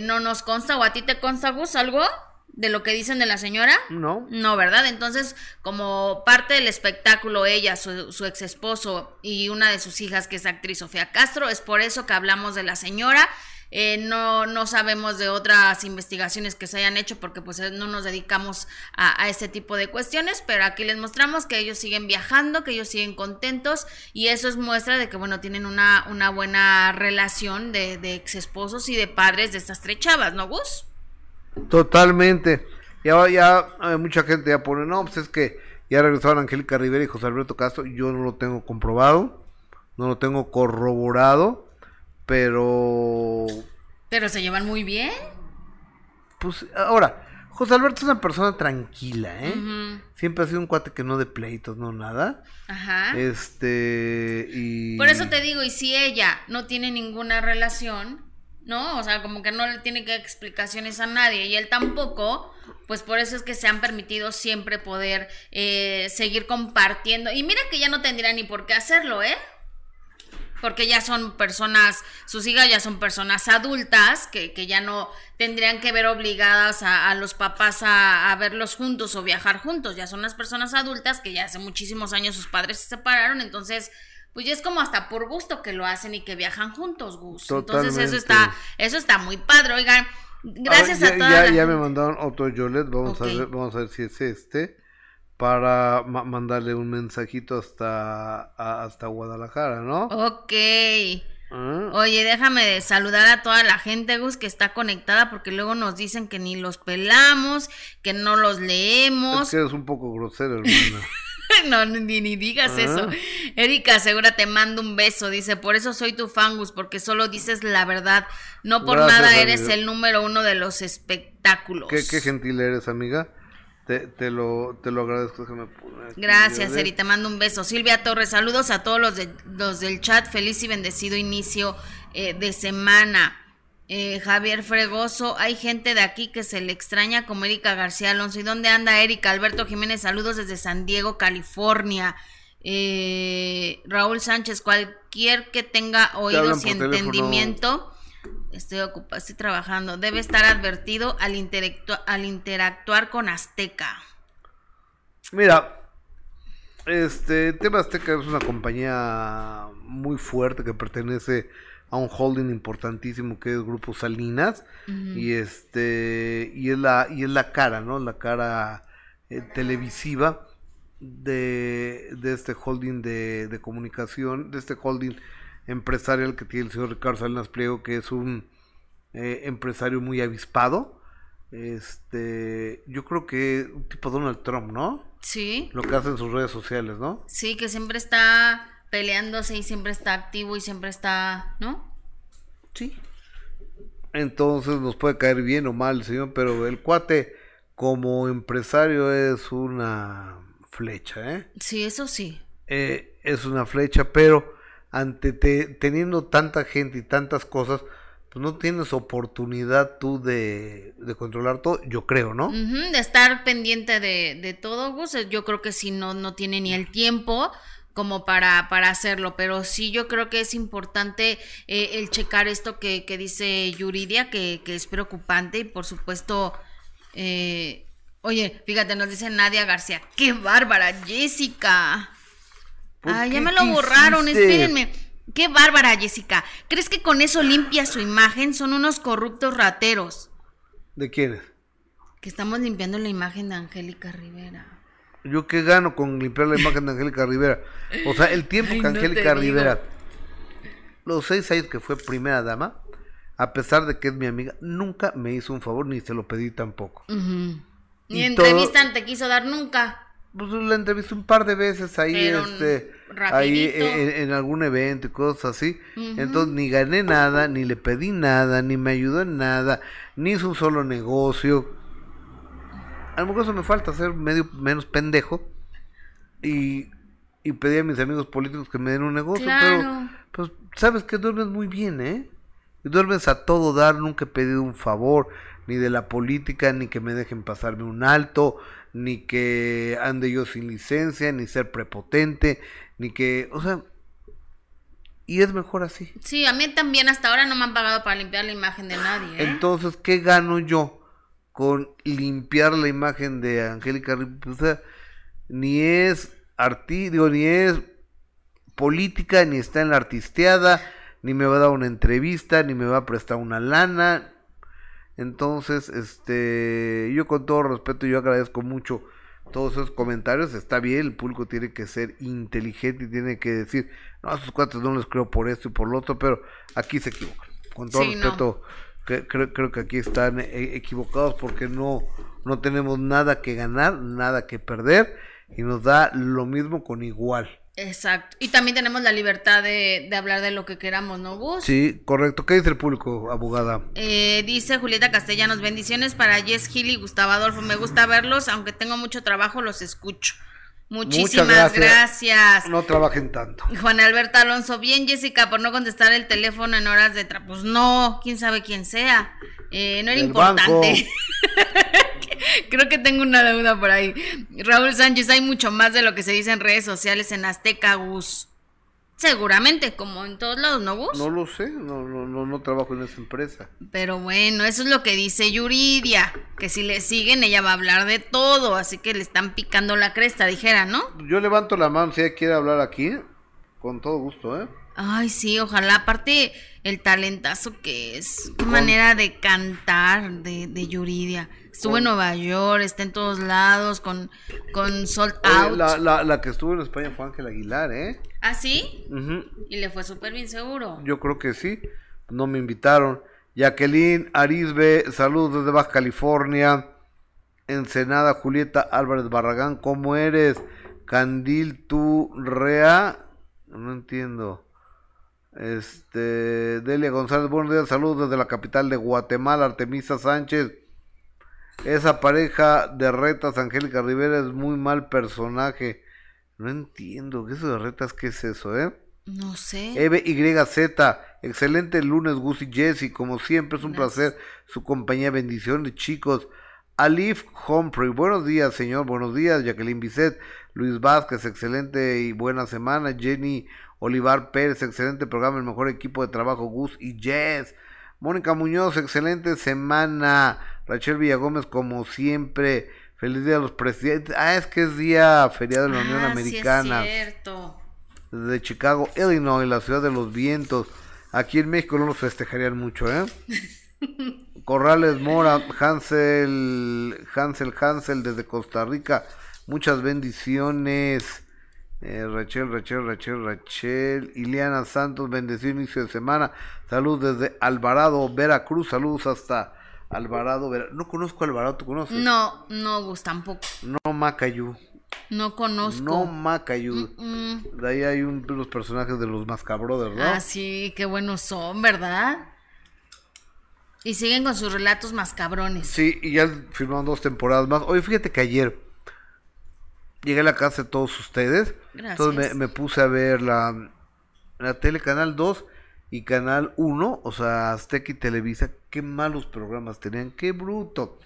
no nos consta, o a ti te consta, Gus, algo de lo que dicen de la señora. No, ¿verdad? Entonces, como parte del espectáculo, ella, su ex esposo y una de sus hijas, que es actriz Sofía Castro, es por eso que hablamos de la señora. No sabemos de otras investigaciones que se hayan hecho porque pues no nos dedicamos a este tipo de cuestiones, pero aquí les mostramos que ellos siguen viajando, que ellos siguen contentos, y eso es muestra de que bueno, tienen una buena relación de ex esposos y de padres de estas 3 chavas, ¿no, Gus? Totalmente. Ya mucha gente ya pone, no, pues es que ya regresaron Angélica Rivera y José Alberto Castro. Yo no lo tengo comprobado, no lo tengo corroborado, pero se llevan muy bien. Pues ahora, José Alberto es una persona tranquila, ¿eh? Uh-huh. Siempre ha sido un cuate que no de pleitos, no nada. Ajá. Y... por eso te digo, y si ella no tiene ninguna relación, ¿no? O sea, como que no le tiene que dar explicaciones a nadie, y él tampoco... pues por eso es que se han permitido siempre poder seguir compartiendo. Y mira que ya no tendría ni por qué hacerlo, ¿eh? Porque ya son personas, sus hijas ya son personas adultas, que ya no tendrían que ver obligadas a los papás a verlos juntos o viajar juntos. Ya son las personas adultas que ya hace muchísimos años sus padres se separaron, entonces... pues ya es como hasta por gusto que lo hacen y que viajan juntos, Gus. Totalmente. Entonces eso está muy padre, oigan... gracias a todos. Ya me mandaron otro Yolette, vamos a ver si es para mandarle un mensajito hasta Guadalajara, ¿no? Ok. ¿Ah? Oye, déjame saludar a toda la gente, Gus, que está conectada, porque luego nos dicen que ni los pelamos, que no los leemos. Es que eres un poco grosero, hermana. No, ni digas eso. Erika Segura te mando un beso. Dice, por eso soy tu fan, Gus, porque solo dices la verdad. No por gracias, nada eres amigo. El número uno de los espectáculos. Qué gentil eres, amiga. Te lo agradezco. Gracias, Eri, te mando un beso. Silvia Torres, saludos a todos los del chat. Feliz y bendecido inicio de semana. Javier Fregoso, hay gente de aquí que se le extraña como Erika García Alonso. ¿Y dónde anda Erika? Alberto Jiménez, saludos desde San Diego, California. Raúl Sánchez, cualquier que tenga oídos y entendimiento, estoy ocupada, estoy trabajando, debe estar advertido al interactuar con Azteca. Mira, TV Azteca es una compañía muy fuerte que pertenece a un holding importantísimo que es Grupo Salinas. Uh-huh. y es la cara, ¿no? La cara televisiva de este holding de comunicación, de este holding empresarial que tiene el señor Ricardo Salinas Pliego, que es un empresario muy avispado. Yo creo que un tipo Donald Trump, ¿no? Sí. Lo que hace en sus redes sociales, ¿no? Sí, que siempre está peleándose y siempre está activo y siempre está, ¿no? Sí. Entonces nos puede caer bien o mal, señor, pero el cuate como empresario es una flecha, ¿eh? Sí, eso sí. Es una flecha, pero teniendo tanta gente y tantas cosas, pues no tienes oportunidad tú de controlar todo, yo creo, ¿no? Uh-huh, de estar pendiente de todo, Gus. Yo creo que si no tiene ni el tiempo como para hacerlo, pero sí yo creo que es importante el checar esto que dice Yuridia, que es preocupante, y por supuesto, oye, fíjate, nos dice Nadia García, ¡qué bárbara, Jessica! Ah, ya me lo borraron, espérenme. ¡Qué bárbara, Jessica! ¿Crees que con eso limpia su imagen? Son unos corruptos rateros. ¿De quiénes? Que estamos limpiando la imagen de Angélica Rivera. ¿Yo qué gano con limpiar la imagen de Angélica Rivera? O sea, el tiempo que Angélica Rivera, los 6 años que fue primera dama, a pesar de que es mi amiga, nunca me hizo un favor, ni se lo pedí tampoco. Uh-huh. Ni entrevista te quiso dar nunca. Pues la entrevisté un par de veces ahí, ahí en algún evento y cosas así. Uh-huh. Entonces ni gané nada, ni le pedí nada, ni me ayudó en nada, ni hizo un solo negocio. A lo mejor eso me falta, ser menos pendejo y pedir a mis amigos políticos que me den un negocio, claro. Pero pues sabes que duermes muy bien, ¿eh? Duermes a todo dar, nunca he pedido un favor, ni de la política, ni que me dejen pasarme un alto, ni que ande yo sin licencia, ni ser prepotente, ni que, o sea... y es mejor así. Sí, a mí también hasta ahora no me han pagado para limpiar la imagen de nadie, ¿eh? Entonces, ¿qué gano yo con limpiar la imagen de Angélica Rivera? O sea, ni es ni es política, ni está en la artisteada, ni me va a dar una entrevista, ni me va a prestar una lana. Entonces, yo con todo respeto, yo agradezco mucho todos esos comentarios. Está bien, el público tiene que ser inteligente y tiene que decir, no, a esos cuates no les creo por esto y por lo otro, pero aquí se equivocan. Con todo respeto, no. Creo que aquí están equivocados, porque no tenemos nada que ganar, nada que perder, y nos da lo mismo con igual. Exacto. Y también tenemos la libertad de hablar de lo que queramos, ¿no, Gus? Sí, correcto. ¿Qué dice el público, abogada? Dice Julieta Castellanos, bendiciones para Jess Gil y Gustavo Adolfo. Me gusta verlos, aunque tengo mucho trabajo, los escucho. Muchísimas gracias. No trabajen tanto. Juan Alberto Alonso, bien, Jessica, por no contestar el teléfono en horas de pues no, quién sabe quién sea. No era el importante. Creo que tengo una deuda por ahí. Raúl Sánchez, hay mucho más de lo que se dice en redes sociales en Azteca, Gus. Seguramente, como en todos lados, ¿no, Gus? No lo sé, no trabajo en esa empresa. Pero bueno, eso es lo que dice Yuridia, que si le siguen ella va a hablar de todo, así que le están picando la cresta, dijera, ¿no? Yo levanto la mano si ella quiere hablar aquí, con todo gusto, ¿eh? Ay, sí, ojalá, aparte el talentazo que es, qué manera de cantar de Yuridia. Estuvo en Nueva York, está en todos lados, con Sold Out. La que estuvo en España fue Ángel Aguilar, ¿eh? ¿Ah, sí? Uh-huh. Y le fue súper bien, seguro. Yo creo que sí, no me invitaron. Jacqueline Arisbe, saludos desde Baja California. Ensenada, Julieta Álvarez Barragán, ¿cómo eres? Candil Turrea, no entiendo. Delia González, buenos días, saludos desde la capital de Guatemala. Artemisa Sánchez, esa pareja de retas, Angélica Rivera, es muy mal personaje. No entiendo, ¿qué es eso de retas? ¿Qué es eso, eh? No sé. Eve YZ, excelente lunes, Gus y Jessy, como siempre, es un placer su compañía, bendiciones, chicos. Alif Humphrey, buenos días, señor, buenos días. Jacqueline Bisset, Luis Vázquez, excelente y buena semana. Jenny Olivar Pérez, excelente programa, el mejor equipo de trabajo, Gus y Jess. Mónica Muñoz, excelente semana. Rachel Villagómez, como siempre, feliz día a los presidentes. Ah, es que es día feriado de la Unión Americana. Sí, es cierto. Desde Chicago, Illinois, la ciudad de los vientos. Aquí en México no los festejarían mucho, ¿eh? Corrales Mora, Hansel, desde Costa Rica, muchas bendiciones. Rachel, Ileana Santos, bendecido inicio de semana, salud desde Alvarado, Veracruz, saludos hasta Alvarado, no conozco a Alvarado, ¿tú conoces? No, Gus, tampoco. No, Macayú. No conozco. No, Macayú. De ahí hay unos personajes de los Mascabrothers, ¿no? Ah, sí, qué buenos son, ¿verdad? Y siguen con sus relatos más cabrones. Sí, y ya firmaron 2 temporadas más. Oye, fíjate que ayer llegué a la casa de todos ustedes. Gracias. Entonces me puse a ver la tele, Canal 2 y Canal 1, o sea, Azteca y Televisa. Qué malos programas tenían, qué bruto.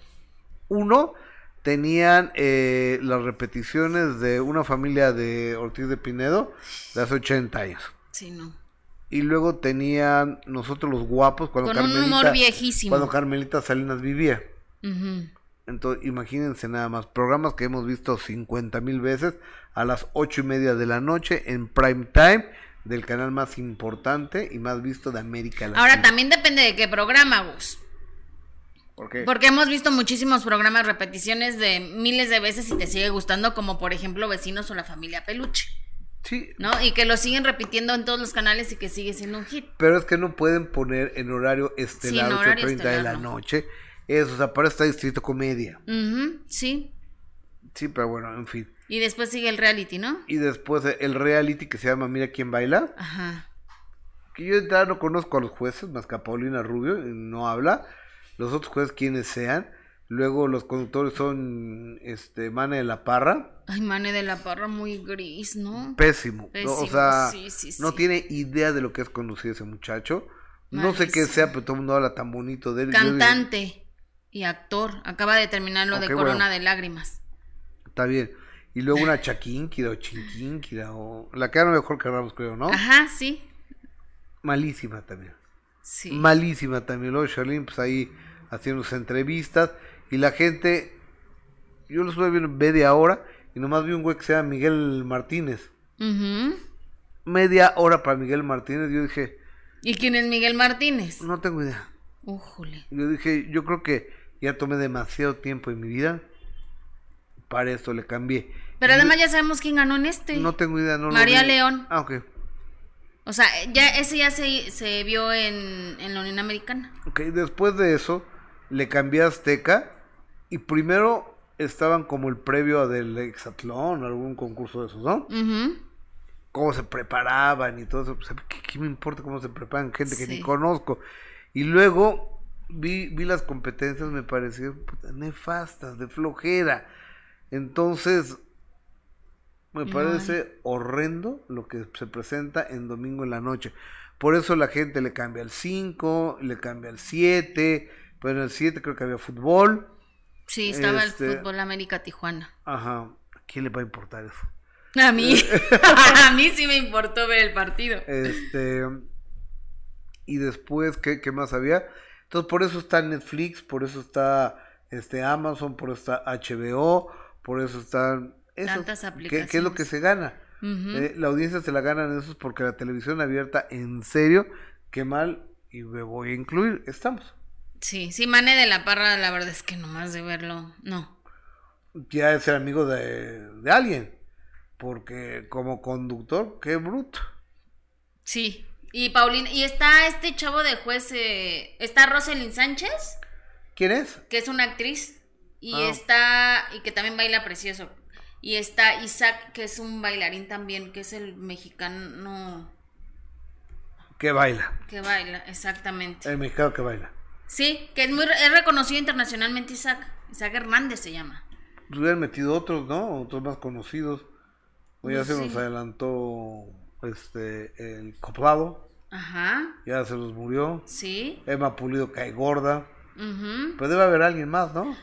Uno, tenían las repeticiones de Una familia de Ortiz de Pinedo de hace 80 años. Sí, no. Y luego tenían Nosotros los Guapos, cuando Carmelita, un humor viejísimo, cuando Carmelita Salinas vivía. Uh-huh. Entonces, imagínense nada más, programas que hemos visto 50,000 veces a las 8:30 de la noche en prime time del canal más importante y más visto de América Latina. Ahora también depende de qué programa, Gus. ¿Por qué? Porque hemos visto muchísimos programas, repeticiones de miles de veces y te sigue gustando, como por ejemplo Vecinos o La Familia Peluche. Sí. ¿No? Y que lo siguen repitiendo en todos los canales y que sigue siendo un hit. Pero es que no pueden poner en horario estelar, sí, 8:30 de la noche. Eso, o sea, para estar Distrito Comedia. Uh-huh, sí. Sí, pero bueno, en fin. Y después sigue el reality, ¿no? Y después el reality que se llama Mira Quién Baila. Ajá. Que yo ya no conozco a los jueces, más que a Paulina Rubio, no habla. Los otros jueces, quienes sean. Luego los conductores son Mane de la Parra. Ay, Mane de la Parra, muy gris, ¿no? Pésimo, ¿no? O sea, sí. No tiene idea de lo que es conducir ese muchacho. Malísimo. No sé qué sea, pero todo el mundo habla tan bonito de él. Cantante y actor. Acaba de terminar lo de Corona de Lágrimas. Está bien. Y luego una Chaquínquira o Chinquínquira o la que era mejor que Ramos, creo, ¿no? Ajá, sí. Malísima también. Sí. Malísima también. Luego Charlene, pues ahí haciendo sus entrevistas. Y la gente, yo lo estuve viendo media hora y nomás vi un güey que se llama Miguel Martínez. Uh-huh. Media hora para Miguel Martínez, yo dije... ¿Y quién es Miguel Martínez? No tengo idea. Újole. Yo dije, yo creo que ya tomé demasiado tiempo en mi vida, para esto le cambié. Pero además ya sabemos quién ganó en este. No tengo idea. No María León. Ah, ok. O sea, ya ese ya se vio en la Unión Americana. Ok, después de eso le cambié a Azteca. Y primero estaban como el previo del Hexatlón, algún concurso de esos, ¿no? Uh-huh. cómo se preparaban y todo eso. Pues, ¿qué me importa cómo se preparan? Gente que ni conozco. Y luego vi las competencias, me parecieron nefastas, de flojera. Entonces, me parece horrendo lo que se presenta en domingo en la noche. Por eso la gente le cambia al 5, le cambia al 7, pero en el 7 creo que había fútbol. Sí, estaba el fútbol América Tijuana. Ajá, ¿a quién le va a importar eso? A mí, a mí sí me importó ver el partido. Y después, ¿qué más había? Entonces, por eso está Netflix, por eso está Amazon, por eso está HBO, por eso están... Tantas aplicaciones. ¿Qué es lo que se gana? La audiencia se la ganan esos, porque la televisión abierta, en serio, qué mal, y me voy a incluir, estamos. Sí, sí, Mane de la Parra, la verdad es que nomás de verlo, no. Ya es el amigo de alguien, porque como conductor, qué bruto. Sí, y Paulina, y está este chavo de juez, está Roselyn Sánchez. ¿Quién es? Que es una actriz, y y que también baila precioso. Y está Isaac, que es un bailarín también, que es el mexicano... Que baila. Que baila, exactamente. El mexicano que baila. Sí, que es reconocido internacionalmente Isaac. Isaac Hernández se llama. Pues hubieran metido otros, ¿no? Otros más conocidos. Hoy ya se nos adelantó el Coplado. Ajá. Ya se nos murió. Sí. Emma Pulido cae gorda. Pues debe haber alguien más, ¿no?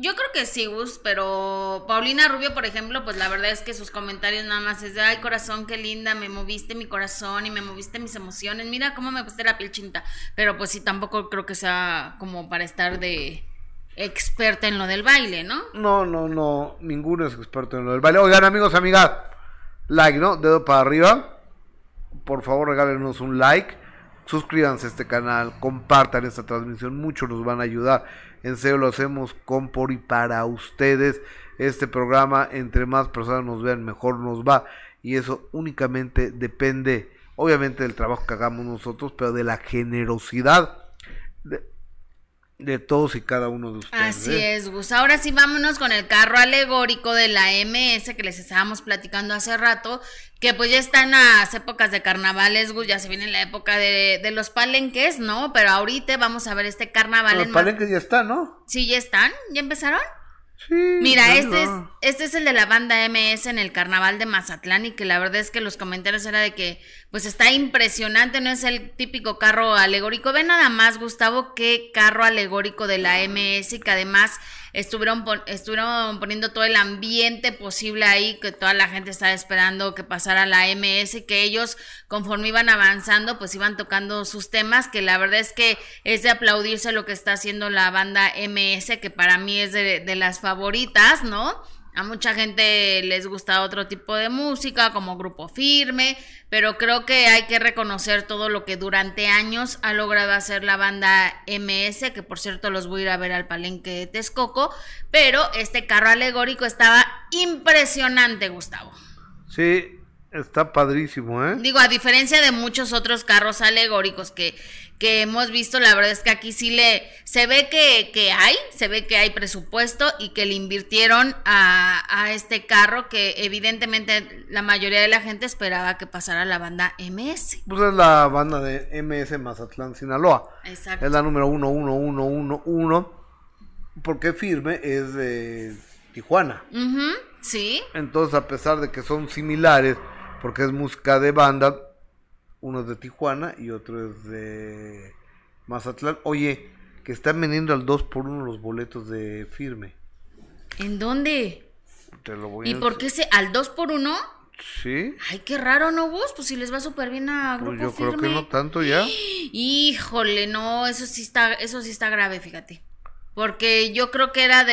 Yo creo que sí, Gus, pero Paulina Rubio, por ejemplo, pues la verdad es que sus comentarios nada más es de, ay, corazón, qué linda, me moviste mi corazón y me moviste mis emociones, mira cómo me pusiste la piel chinita, pero pues sí, tampoco creo que sea como para estar de experta en lo del baile, ¿no? No, ninguno es experto en lo del baile. Oigan, amigos, amigas, like, ¿no? Dedo para arriba, por favor, regálenos un like, suscríbanse a este canal, compartan esta transmisión, muchos nos van a ayudar. En serio, lo hacemos con, por y para ustedes. Este programa, entre más personas nos vean, mejor nos va. Y eso únicamente depende, obviamente, del trabajo que hagamos nosotros, pero de la generosidad de todos y cada uno de ustedes. Así es, Gus. Ahora sí, vámonos con el carro alegórico de la MS que les estábamos platicando hace rato, que pues ya están las épocas de carnavales, Gus, ya se viene la época de los palenques, ¿no? Pero ahorita vamos a ver este carnaval. Pero los palenques ya están, ¿no? Sí, ya están, ¿ya empezaron? Sí. Mira, este es el de la banda MS en el carnaval de Mazatlán, y que la verdad es que los comentarios era de que pues está impresionante, no es el típico carro alegórico. Ve nada más, Gustavo, qué carro alegórico de la MS, y que además estuvieron poniendo todo el ambiente posible ahí, que toda la gente estaba esperando que pasara la MS, que ellos conforme iban avanzando pues iban tocando sus temas, que la verdad es que es de aplaudirse lo que está haciendo la banda MS, que para mí es de las favoritas, ¿no? A mucha gente les gusta otro tipo de música, como Grupo Firme, pero creo que hay que reconocer todo lo que durante años ha logrado hacer la banda MS, que por cierto los voy a ir a ver al palenque de Texcoco, pero este carro alegórico estaba impresionante, Gustavo. Sí, está padrísimo, ¿eh? Digo, a diferencia de muchos otros carros alegóricos que hemos visto, la verdad es que aquí sí se ve que hay presupuesto y que le invirtieron a este carro, que evidentemente la mayoría de la gente esperaba que pasara la banda MS. Pues es la banda de MS Mazatlán, Sinaloa. Exacto. Es la número 11111, porque Firme es de Tijuana. Sí. Entonces, a pesar de que son similares, porque es música de banda, uno es de Tijuana y otro es de Mazatlán. Oye, que están vendiendo al 2x1 los boletos de Firme. ¿En dónde? Te lo voy a decir. ¿Y por qué al 2x1? Sí. Ay, qué raro, ¿no, Gus? Pues si les va súper bien a Grupo Firme. Pues yo creo que no tanto ya. Híjole, no, eso sí está grave, fíjate. Porque yo creo que era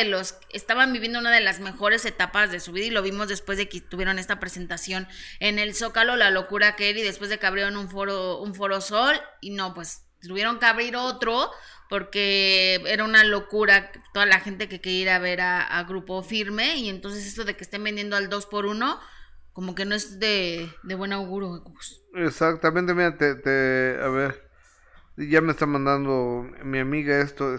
estaban viviendo una de las mejores etapas de su vida, y lo vimos después de que tuvieron esta presentación en el Zócalo, la locura que era, y después de que abrieron un foro Sol, y no, pues tuvieron que abrir otro, porque era una locura toda la gente que quería ir a ver a Grupo Firme, y entonces esto de que estén vendiendo al 2x1, como que no es de buen augurio. Exactamente, mira, a ver, ya me está mandando mi amiga esto,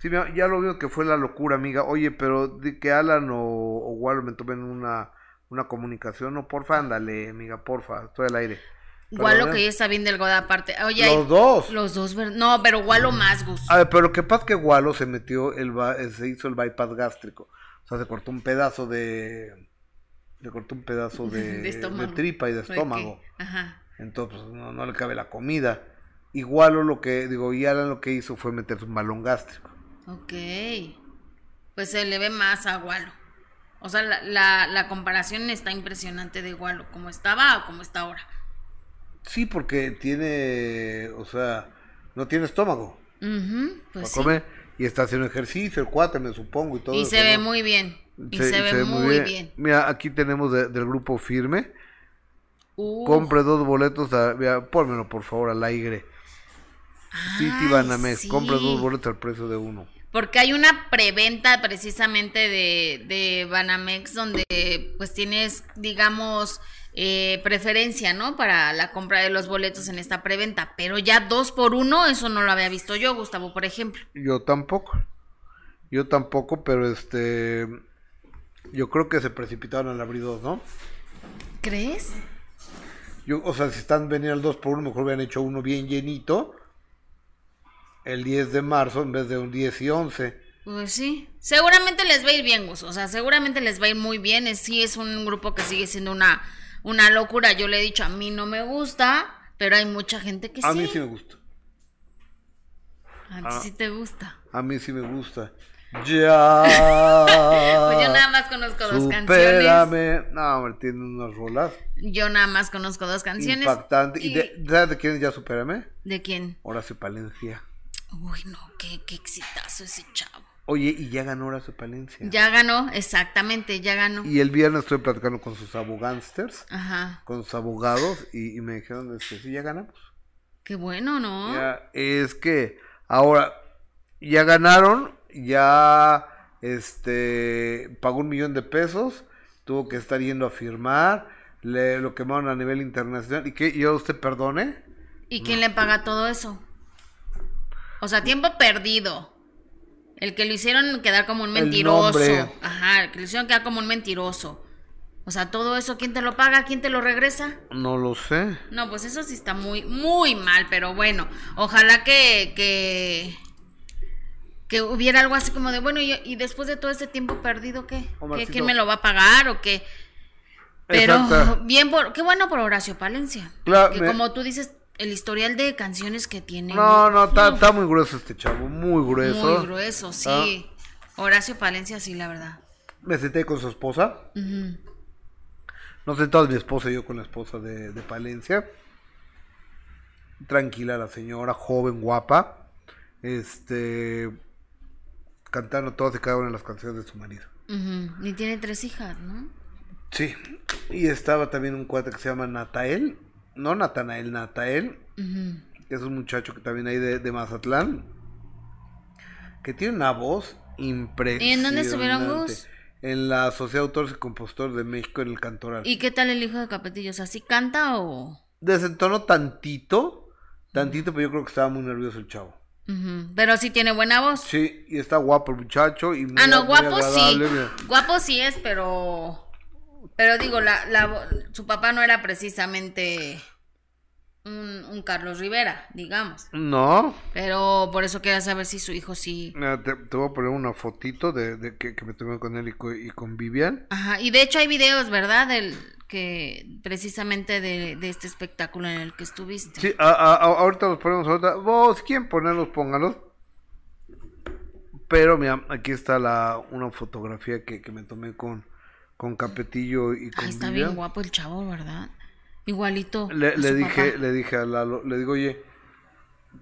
Sí, ya lo veo que fue la locura, amiga. Oye, pero de que Alan o Wal me tomen una una comunicación, no, porfa, ándale, amiga, porfa, estoy al aire. Gualo, que ya está bien delgada aparte. Oye, los dos, no, pero Gualo más gusto. A ver, pero lo que pasa es que Gualo se metió, se hizo el bypass gástrico, o sea, se cortó un pedazo de, de tripa y de estómago. Okay. Ajá. Entonces, pues, no le cabe la comida. Y Gualo lo que hizo fue meterse un balón gástrico. Ok, pues se le ve más a Gualo. O sea, la comparación está impresionante de Gualo, como estaba o como está ahora. Sí, porque tiene, o sea, no tiene estómago. Pues sí. Comer, y está haciendo ejercicio, el cuate, me supongo, y todo. Y se ve muy bien. Y se ve muy bien. Mira, aquí tenemos del grupo Firme. Compre 2 boletos, mira, pónmelo por favor al aire. City Banamex, sí. Compre 2 boletos al precio de 1. Porque hay una preventa precisamente de Banamex donde pues tienes, digamos, preferencia, ¿no? Para la compra de los boletos en esta preventa, pero ya 2 por 1, eso no lo había visto yo, Gustavo, por ejemplo. Yo tampoco, pero yo creo que se precipitaron al abrir 2, ¿no? ¿Crees? O sea, si están veniendo al 2 por 1, mejor hubieran hecho uno bien llenito el 10 de marzo en vez de un 10 y 11. Pues sí, seguramente les va a ir bien, Gus, o sea, seguramente les va a ir muy bien. Sí, es un grupo que sigue siendo una locura. Yo le he dicho, a mí no me gusta, pero hay mucha gente que sí. A mí sí me gusta. A ti sí te gusta. A mí sí me gusta. Ya. Pues yo nada más conozco 2 canciones. No, Martín, unas rolas. Yo nada más conozco 2 canciones. Impactante. ¿Y de quién es ya Supérame? ¿De quién? Horacio Palencia. Uy, no, qué exitazo ese chavo. Oye, y ya ganó Horacio Palencia. Ya ganó, exactamente, ya ganó. Y el viernes estoy platicando con sus abogánsters, con sus abogados, y me dijeron, sí, ya ganamos. Qué bueno, ¿no? Ya, es que ahora, ya ganaron, ya, pagó $1,000,000, tuvo que estar yendo a firmar, lo quemaron a nivel internacional, y que yo usted perdone. ¿Y quién le paga todo eso? O sea, tiempo perdido. El que lo hicieron quedar como un mentiroso. El que lo hicieron quedar como un mentiroso. O sea, todo eso, ¿quién te lo paga? ¿Quién te lo regresa? No lo sé. No, pues eso sí está muy, muy mal, pero bueno, ojalá que hubiera algo así como de, bueno, y después de todo ese tiempo perdido, ¿qué? ¿Quién me lo va a pagar o qué? Pero exacto. Qué bueno por Horacio Palencia. Claro, como tú dices, el historial de canciones que tiene. No, está muy grueso este chavo, muy grueso. Muy grueso, sí. Horacio Palencia, sí, la verdad. Me senté con su esposa. Nos sentamos mi esposa y yo con la esposa de Palencia. Tranquila la señora, joven, guapa. Cantando todas y cada una de las canciones de su marido. Y tiene 3 hijas, ¿no? Sí. Y estaba también un cuate que se llama Natael. No, Natael, que es un muchacho que también hay de Mazatlán, que tiene una voz impresionante. ¿Y en dónde estuvieron, Gus? En la Sociedad de Autores y Compositores de México, en el Cantoral. ¿Y qué tal el hijo de Capetillo? O sea, ¿sí canta o...? Desentonó tantito, pero yo creo que estaba muy nervioso el chavo. Pero sí tiene buena voz. Sí, y está guapo el muchacho. Y guapo sí, mira. Guapo sí es, pero... Pero digo, su papá no era precisamente un Carlos Rivera, digamos. No. Pero por eso quería saber si su hijo sí. Mira, te voy a poner una fotito de que me tomé con él y con Vivian. Ajá, y de hecho hay videos, ¿verdad? Precisamente de este espectáculo en el que estuviste. Sí, ahorita los ponemos. Vos, ¿quién ponerlos? Póngalos. Pero mira, aquí está una fotografía que me tomé con Capetillo y con está Villa. Bien guapo el chavo, ¿verdad? Igualito. Le dije a Lalo, le digo, oye,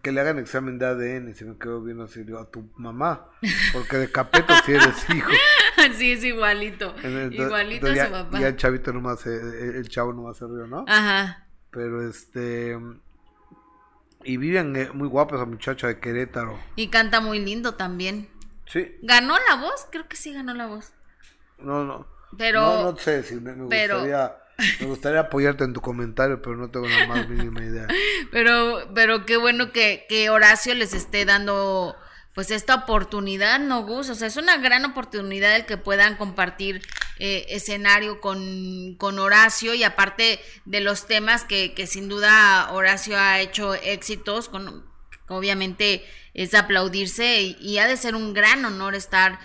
que le hagan examen de ADN, se me quedó bien así, digo, a tu mamá, porque de Capeto sí eres hijo. Sí, es igualito. Igualito a su papá. Ya el chavito nomás, el chavo nomás se rió, ¿no? Ajá. Pero y Vivian, muy guapa esa muchacha de Querétaro. Y canta muy lindo también. Sí. ¿Ganó la voz? Creo que sí ganó la voz. No sé si me gustaría apoyarte en tu comentario, pero no tengo la más mínima idea. Pero qué bueno que Horacio les esté dando pues esta oportunidad, ¿no, Gus? O sea, es una gran oportunidad el que puedan compartir escenario con Horacio, y aparte de los temas que sin duda Horacio ha hecho éxitos, con, obviamente es aplaudirse, y ha de ser un gran honor estar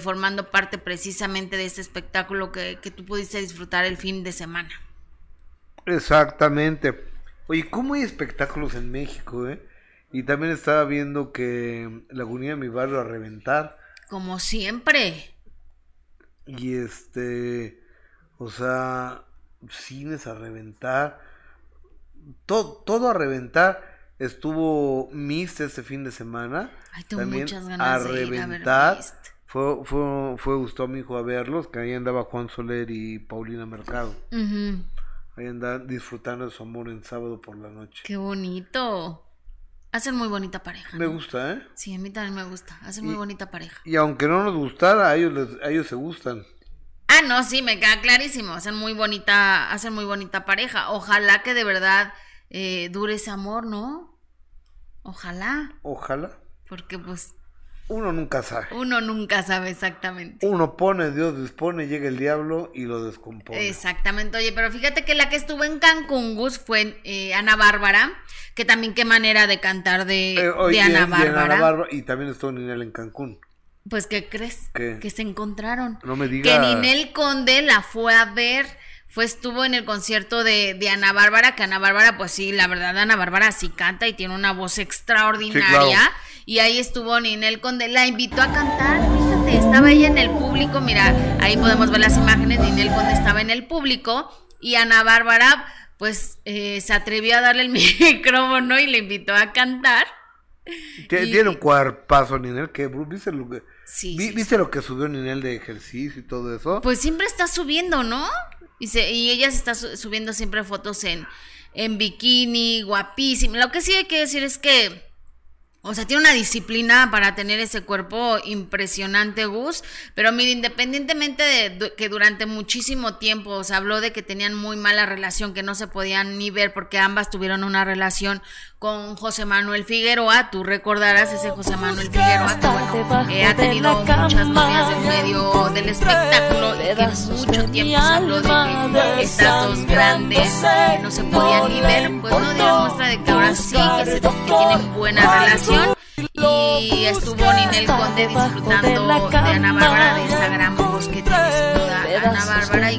formando parte precisamente de este espectáculo que tú pudiste disfrutar el fin de semana. Exactamente. Oye, ¿cómo hay espectáculos en México, eh? Y también estaba viendo que Lagunilla, mi barrio, a reventar. Como siempre. Y o sea, cines a reventar. Todo a reventar. Estuvo Mist este fin de semana. Ay, tengo también muchas ganas de ir a ver Mist. Fue gustó a mi hijo a verlos, que ahí andaba Juan Soler y Paulina Mercado. Uh-huh. Ahí andan disfrutando de su amor en sábado por la noche. ¡Qué bonito! Hacen muy bonita pareja. Me gusta, ¿eh? Sí, a mí también me gusta. Hacen muy bonita pareja. Y aunque no nos gustara, a ellos se gustan. Ah, no, sí, me queda clarísimo. Hacen muy bonita pareja. Ojalá que de verdad dure ese amor, ¿no? Ojalá. Ojalá. Porque pues... uno nunca sabe. Uno nunca sabe, exactamente. Uno pone, Dios dispone, llega el diablo y lo descompone. Exactamente. Oye, pero fíjate que la que estuvo en Cancún, Gus, fue Ana Bárbara, que también qué manera de cantar de Ana Bárbara. Y también estuvo Ninel en Cancún. Pues, ¿qué crees? ¿Qué? Que se encontraron. No me digas. Que Ninel Conde la fue a ver... estuvo en el concierto de Ana Bárbara, que Ana Bárbara, pues sí, la verdad, Ana Bárbara sí canta y tiene una voz extraordinaria. Sí, claro. Y ahí estuvo Ninel Conde, la invitó a cantar, fíjate, estaba ella en el público, mira, ahí podemos ver las imágenes, Ninel Conde estaba en el público, y Ana Bárbara, pues, se atrevió a darle el micrófono y le invitó a cantar. Tiene un cuerpazo, Ninel, que viste lo que... Sí, ¿Viste lo que subió Ninel de ejercicio y todo eso? Pues siempre está subiendo, ¿no? Y ella se está subiendo siempre fotos en bikini, guapísima. Lo que sí hay que decir es que, o sea, tiene una disciplina para tener ese cuerpo impresionante, Gus. Pero mira, independientemente de que durante muchísimo tiempo, o sea, habló de que tenían muy mala relación, que no se podían ni ver porque ambas tuvieron una relación con José Manuel Figueroa. Tú recordarás ese José Manuel Figueroa, que bueno, ha tenido muchas novias en medio del espectáculo, y que mucho tiempo se habló de que estas dos grandes que no se podían ni ver, pues no dieron muestra de que ahora sí que tienen buena relación. Y estuvo Ninel Conde disfrutando de Ana Bárbara, de esa gran voz que tiene Ana Bárbara, y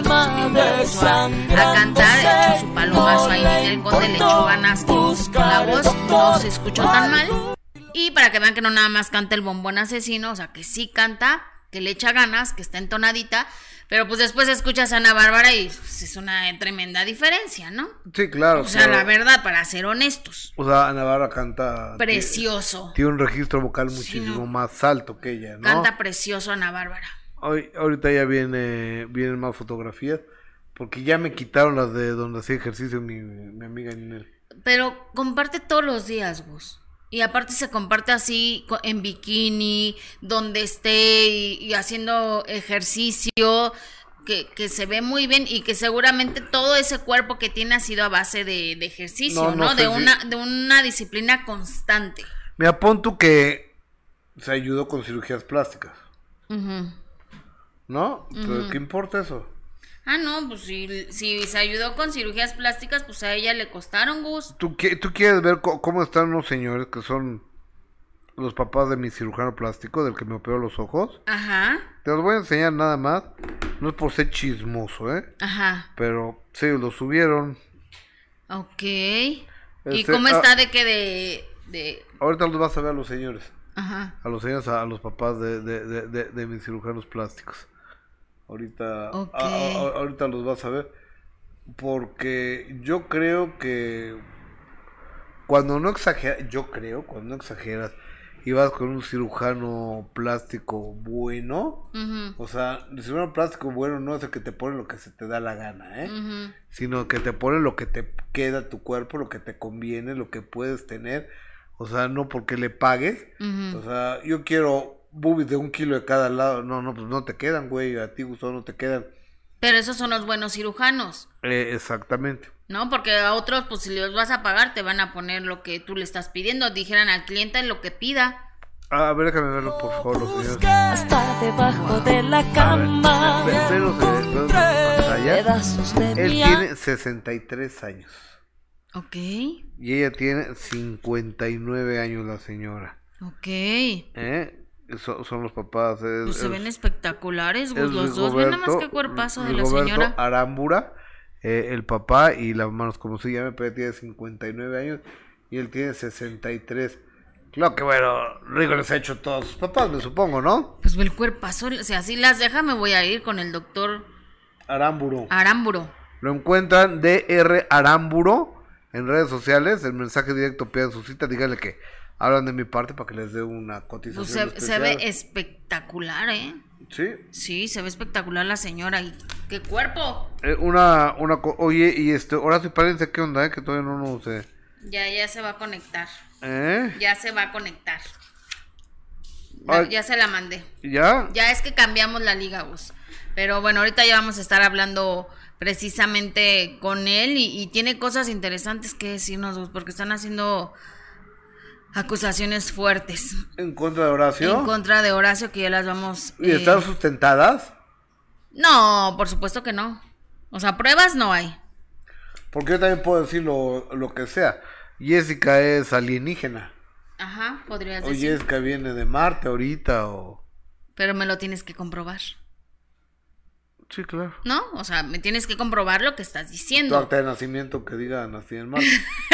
compartieron mucho tiempo. Empezó a cantar, echó su palomazo ahí Ninel Conde, le echó ganas con la voz, no se escuchó tan mal. Y para que vean que no nada más canta el bombón asesino, o sea, que sí canta, que le echa ganas, que está entonadita, pero pues después escuchas a Ana Bárbara y pues, es una tremenda diferencia, ¿no? Sí, claro. O sea, claro. La verdad, para ser honestos. O sea, Ana Bárbara canta... precioso. Tiene un registro vocal muchísimo más alto que ella, ¿no? Canta precioso Ana Bárbara. Ahorita ya vienen más fotografías, porque ya me quitaron las de donde hacía ejercicio mi amiga Ninel. Pero comparte todos los días, Gus. Y aparte se comparte así en bikini, donde esté y haciendo ejercicio, que se ve muy bien, y que seguramente todo ese cuerpo que tiene ha sido a base de ejercicio, ¿no? De una disciplina constante. Mira, pon tú que se ayudó con cirugías plásticas. Uh-huh. ¿No? Pero ¿qué importa eso? Ah, no, pues si se ayudó con cirugías plásticas, pues a ella le costaron, Gus. ¿Tú quieres ver cómo están los señores que son los papás de mi cirujano plástico, del que me operó los ojos? Ajá. Te los voy a enseñar nada más, no es por ser chismoso, ¿eh? Ajá. Pero sí, lo subieron. Ok. ¿Y cómo está de que de...? Ahorita los vas a ver a los señores. Ajá. A los señores, a los papás de mis cirujanos plásticos. Ahorita los vas a ver, porque yo creo que cuando no exageras y vas con un cirujano plástico bueno, uh-huh. O sea, el cirujano plástico bueno no es el que te pone lo que se te da la gana, uh-huh. Sino que te pone lo que te queda tu cuerpo, lo que te conviene, lo que puedes tener, o sea, no porque le pagues, uh-huh. O sea, yo quiero... boobies de 1 kilo de cada lado, no, pues no te quedan, güey, a ti, Gustavo, no te quedan. Pero esos son los buenos cirujanos. Exactamente. No, porque a otros, pues si los vas a pagar, te van a poner lo que tú le estás pidiendo, dijeran al cliente lo que pida. A ver, déjame verlos, por favor, los videos. Hasta debajo de la cama. Él tiene 63 años. Ok. Y ella tiene 59 años, la señora. Ok. Son los papás. Pues se ven espectaculares, Gus, los dos. Ven nada más qué cuerpazo de la señora. Arambura, el papá, y la mamá, como se llame, pero tiene 59 años y él tiene 63. Claro que bueno, rico les ha hecho todos sus papás, me supongo, ¿no? Pues el cuerpazo, o sea, si las deja, me voy a ir con el doctor Aramburo. Lo encuentran DR Aramburo en redes sociales. El mensaje directo, pide su cita, díganle que hablan de mi parte para que les dé una cotización. Pues se ve espectacular, ¿eh? Sí. Sí, se ve espectacular la señora. ¿Y qué cuerpo? Oye, y Horacio Palencia, ¿qué onda, que todavía no nos sé. Ya se va a conectar. Ya se va a conectar. Ay, ya se la mandé. ¿Ya? Ya es que cambiamos la liga, Gus. Pero bueno, ahorita ya vamos a estar hablando precisamente con él y tiene cosas interesantes que decirnos, Gus, porque están haciendo acusaciones fuertes. ¿En contra de Horacio? En contra de Horacio, que ya las vamos... ¿Y están sustentadas? No, por supuesto que no. O sea, pruebas no hay. Porque yo también puedo decir lo que sea. Jessica es alienígena. Ajá, podrías decir. O Jessica viene de Marte ahorita o... Pero me lo tienes que comprobar. Sí, claro. ¿No? O sea, me tienes que comprobar lo que estás diciendo. Tu acta de nacimiento que diga nací en Marte.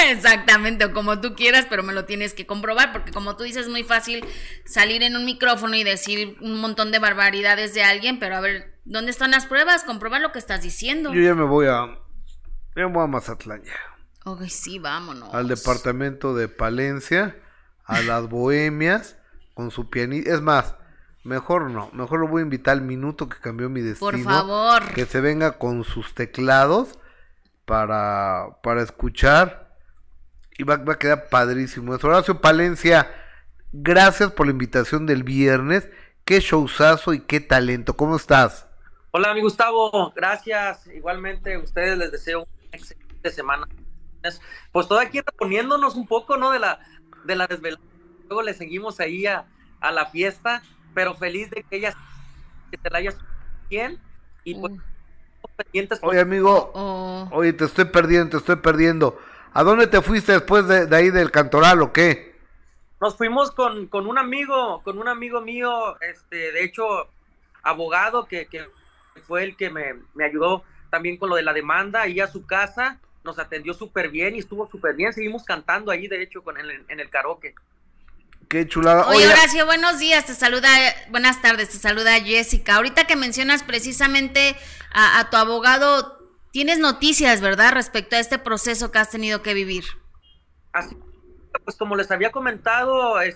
Exactamente, o como tú quieras, pero me lo tienes que comprobar, porque como tú dices, es muy fácil salir en un micrófono y decir un montón de barbaridades de alguien, pero a ver, ¿dónde están las pruebas? Comprobar lo que estás diciendo. Yo ya me voy a... Mazatlán ya. Ok, sí, vámonos. Al departamento de Palencia, a las bohemias, con su pianista. Es más, mejor no, mejor lo voy a invitar al minuto que cambió mi destino. Por favor. Que se venga con sus teclados para escuchar. Y va a quedar padrísimo. Horacio Palencia, gracias por la invitación del viernes. Qué showzazo y qué talento. ¿Cómo estás? Hola, mi Gustavo, gracias. Igualmente, a ustedes les deseo una excelente semana. Pues todavía aquí reponiéndonos un poco, ¿no? De la desvelada. Luego le seguimos ahí a la fiesta, pero feliz de que ella te la hayas bien. Y pues, pendientes. Oye, amigo, oye, te estoy perdiendo. ¿A dónde te fuiste después de ahí del Cantoral o qué? Nos fuimos con un amigo, mío, de hecho, abogado que fue el que me ayudó también con lo de la demanda, y a su casa nos atendió súper bien y estuvo súper bien, seguimos cantando ahí de hecho en el karaoke. Qué chulada. Oye, Horacio, buenos días, buenas tardes, te saluda Jessica. Ahorita que mencionas precisamente a tu abogado, tienes noticias, ¿verdad? Respecto a este proceso que has tenido que vivir. Así, pues como les había comentado, ahí...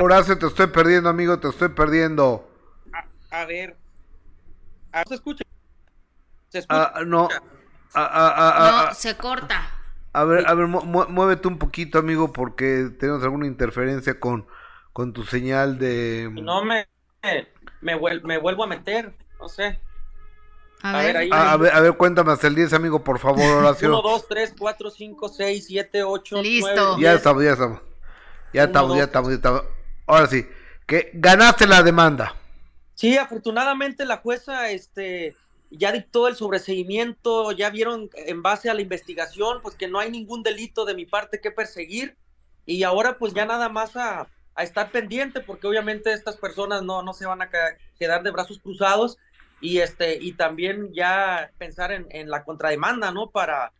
Horacio, te estoy perdiendo, amigo, te estoy perdiendo. A ver. ¿Se escucha? ¿Se escucha? No. No, se corta. A ver, muévete un poquito, amigo, porque tenemos alguna interferencia con tu señal de... No, me vuelvo a meter, no sé. A ver, ahí... A ver, cuéntame hasta el 10, amigo, por favor, Horacio. 1, 2, 3, 4, 5, 6, 7, 8, listo. 9, 10. Ya estamos. Ya estamos. Ahora sí, que ganaste la demanda. Sí, afortunadamente la jueza ya dictó el sobreseimiento, ya vieron en base a la investigación pues que no hay ningún delito de mi parte que perseguir, y ahora pues ya nada más a estar pendiente, porque obviamente estas personas no se van a quedar de brazos cruzados, y también ya pensar en la contrademanda, ¿no? Para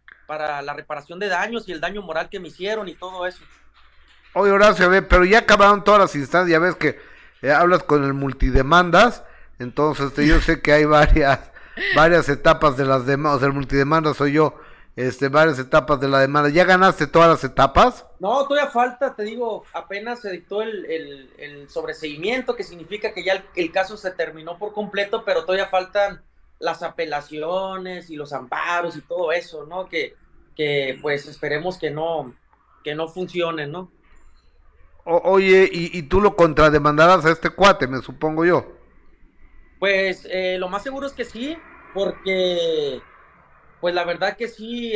la reparación de daños y el daño moral que me hicieron y todo eso. Oye, Horacio, pero ya acabaron todas las instancias, ya ves que hablas con el multidemandas, entonces yo sé que hay varias etapas de las demandas, o sea, el multidemandas soy yo, varias etapas de la demanda. ¿Ya ganaste todas las etapas? No, todavía falta, te digo, apenas se dictó el sobreseimiento, que significa que ya el caso se terminó por completo, pero todavía faltan las apelaciones y los amparos y todo eso, ¿no? Que pues esperemos que no funcionen, ¿no? Oye, ¿y tú lo contrademandarás a este cuate, me supongo yo? Pues lo más seguro es que sí, porque pues la verdad que sí,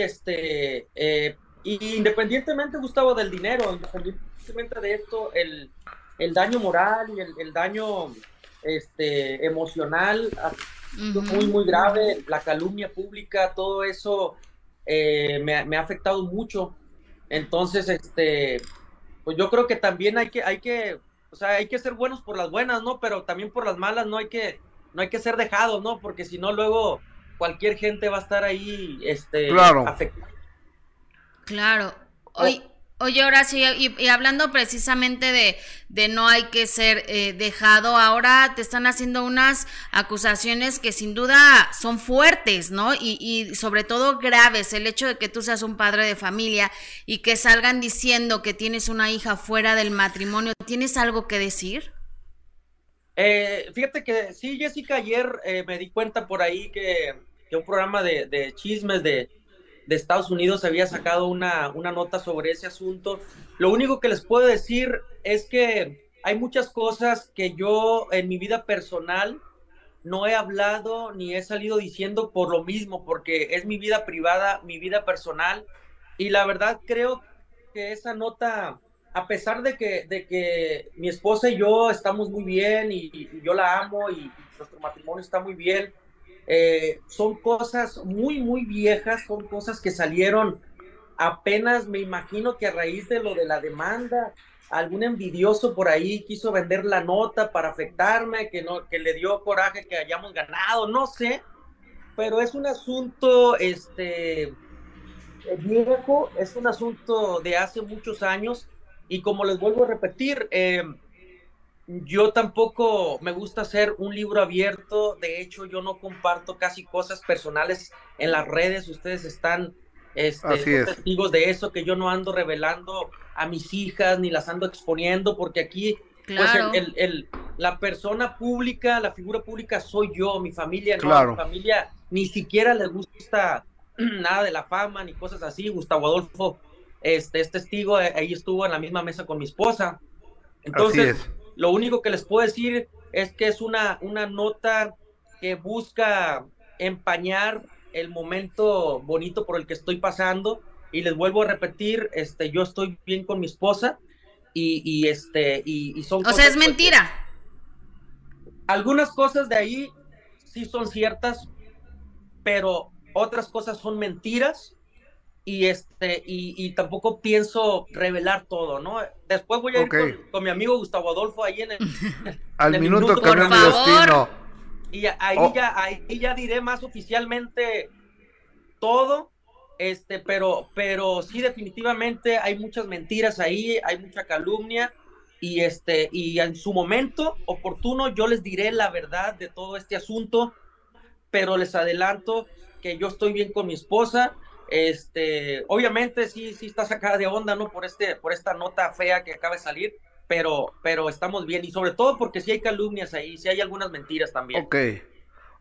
Y independientemente, Gustavo, del dinero, independientemente de esto, el daño moral y el daño emocional ha sido muy, muy grave. La calumnia pública, todo eso me ha afectado mucho. Entonces, pues yo creo que también hay que ser buenos por las buenas, ¿no? Pero también por las malas no hay que ser dejados, ¿no? Porque si no, luego cualquier gente va a estar ahí claro, afectada. Claro. Oye, Horacio, y hablando precisamente de no hay que ser dejado, ahora te están haciendo unas acusaciones que sin duda son fuertes, ¿no? Y sobre todo graves, el hecho de que tú seas un padre de familia y que salgan diciendo que tienes una hija fuera del matrimonio. ¿Tienes algo que decir? Fíjate que sí, Jessica, ayer me di cuenta por ahí que un programa de chismes de Estados Unidos había sacado una nota sobre ese asunto. Lo único que les puedo decir es que hay muchas cosas que yo en mi vida personal no he hablado ni he salido diciendo por lo mismo, porque es mi vida privada, mi vida personal, y la verdad creo que esa nota, a pesar de que mi esposa y yo estamos muy bien y yo la amo y nuestro matrimonio está muy bien, son cosas muy, muy viejas, son cosas que salieron apenas, me imagino que a raíz de lo de la demanda, algún envidioso por ahí quiso vender la nota para afectarme, que le dio coraje que hayamos ganado, no sé, pero es un asunto viejo, es un asunto de hace muchos años, y como les vuelvo a repetir, yo tampoco me gusta hacer un libro abierto. De hecho, yo no comparto casi cosas personales en las redes. Ustedes están testigos de eso, que yo no ando revelando a mis hijas ni las ando exponiendo, porque aquí claro, pues la persona pública, la figura pública soy yo. Mi familia, no, claro, mi familia ni siquiera les gusta nada de la fama ni cosas así. Gustavo Adolfo es testigo, ahí estuvo en la misma mesa con mi esposa. Entonces, así es. Lo único que les puedo decir es que es una nota que busca empañar el momento bonito por el que estoy pasando, y les vuelvo a repetir, yo estoy bien con mi esposa y son cosas. O sea, es mentira. Algunas cosas de ahí sí son ciertas, pero otras cosas son mentiras. Y tampoco pienso revelar todo, ¿no? Después voy a ir con mi amigo Gustavo Adolfo ahí en el al minuto que por favor. Y ahí ya diré más oficialmente todo, pero sí, definitivamente hay muchas mentiras ahí, hay mucha calumnia, y en su momento oportuno yo les diré la verdad de todo este asunto, pero les adelanto que yo estoy bien con mi esposa. Obviamente sí está sacada de onda, ¿no? Por esta nota fea que acaba de salir, pero estamos bien, y sobre todo porque sí hay calumnias ahí, sí hay algunas mentiras también. Ok,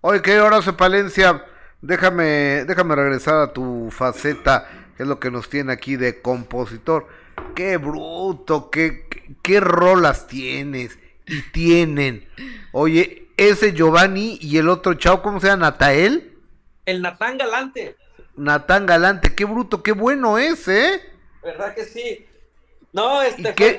Horacio Palencia, déjame regresar a tu faceta, que es lo que nos tiene aquí de compositor. Qué bruto, qué rolas tienes y tienen. Oye, ese Giovanni y el otro chavo, ¿cómo se llama? ¿Natael? El Natán Galante. Natán Galante, qué bruto, qué bueno es, ¿eh? ¿Verdad que sí? No,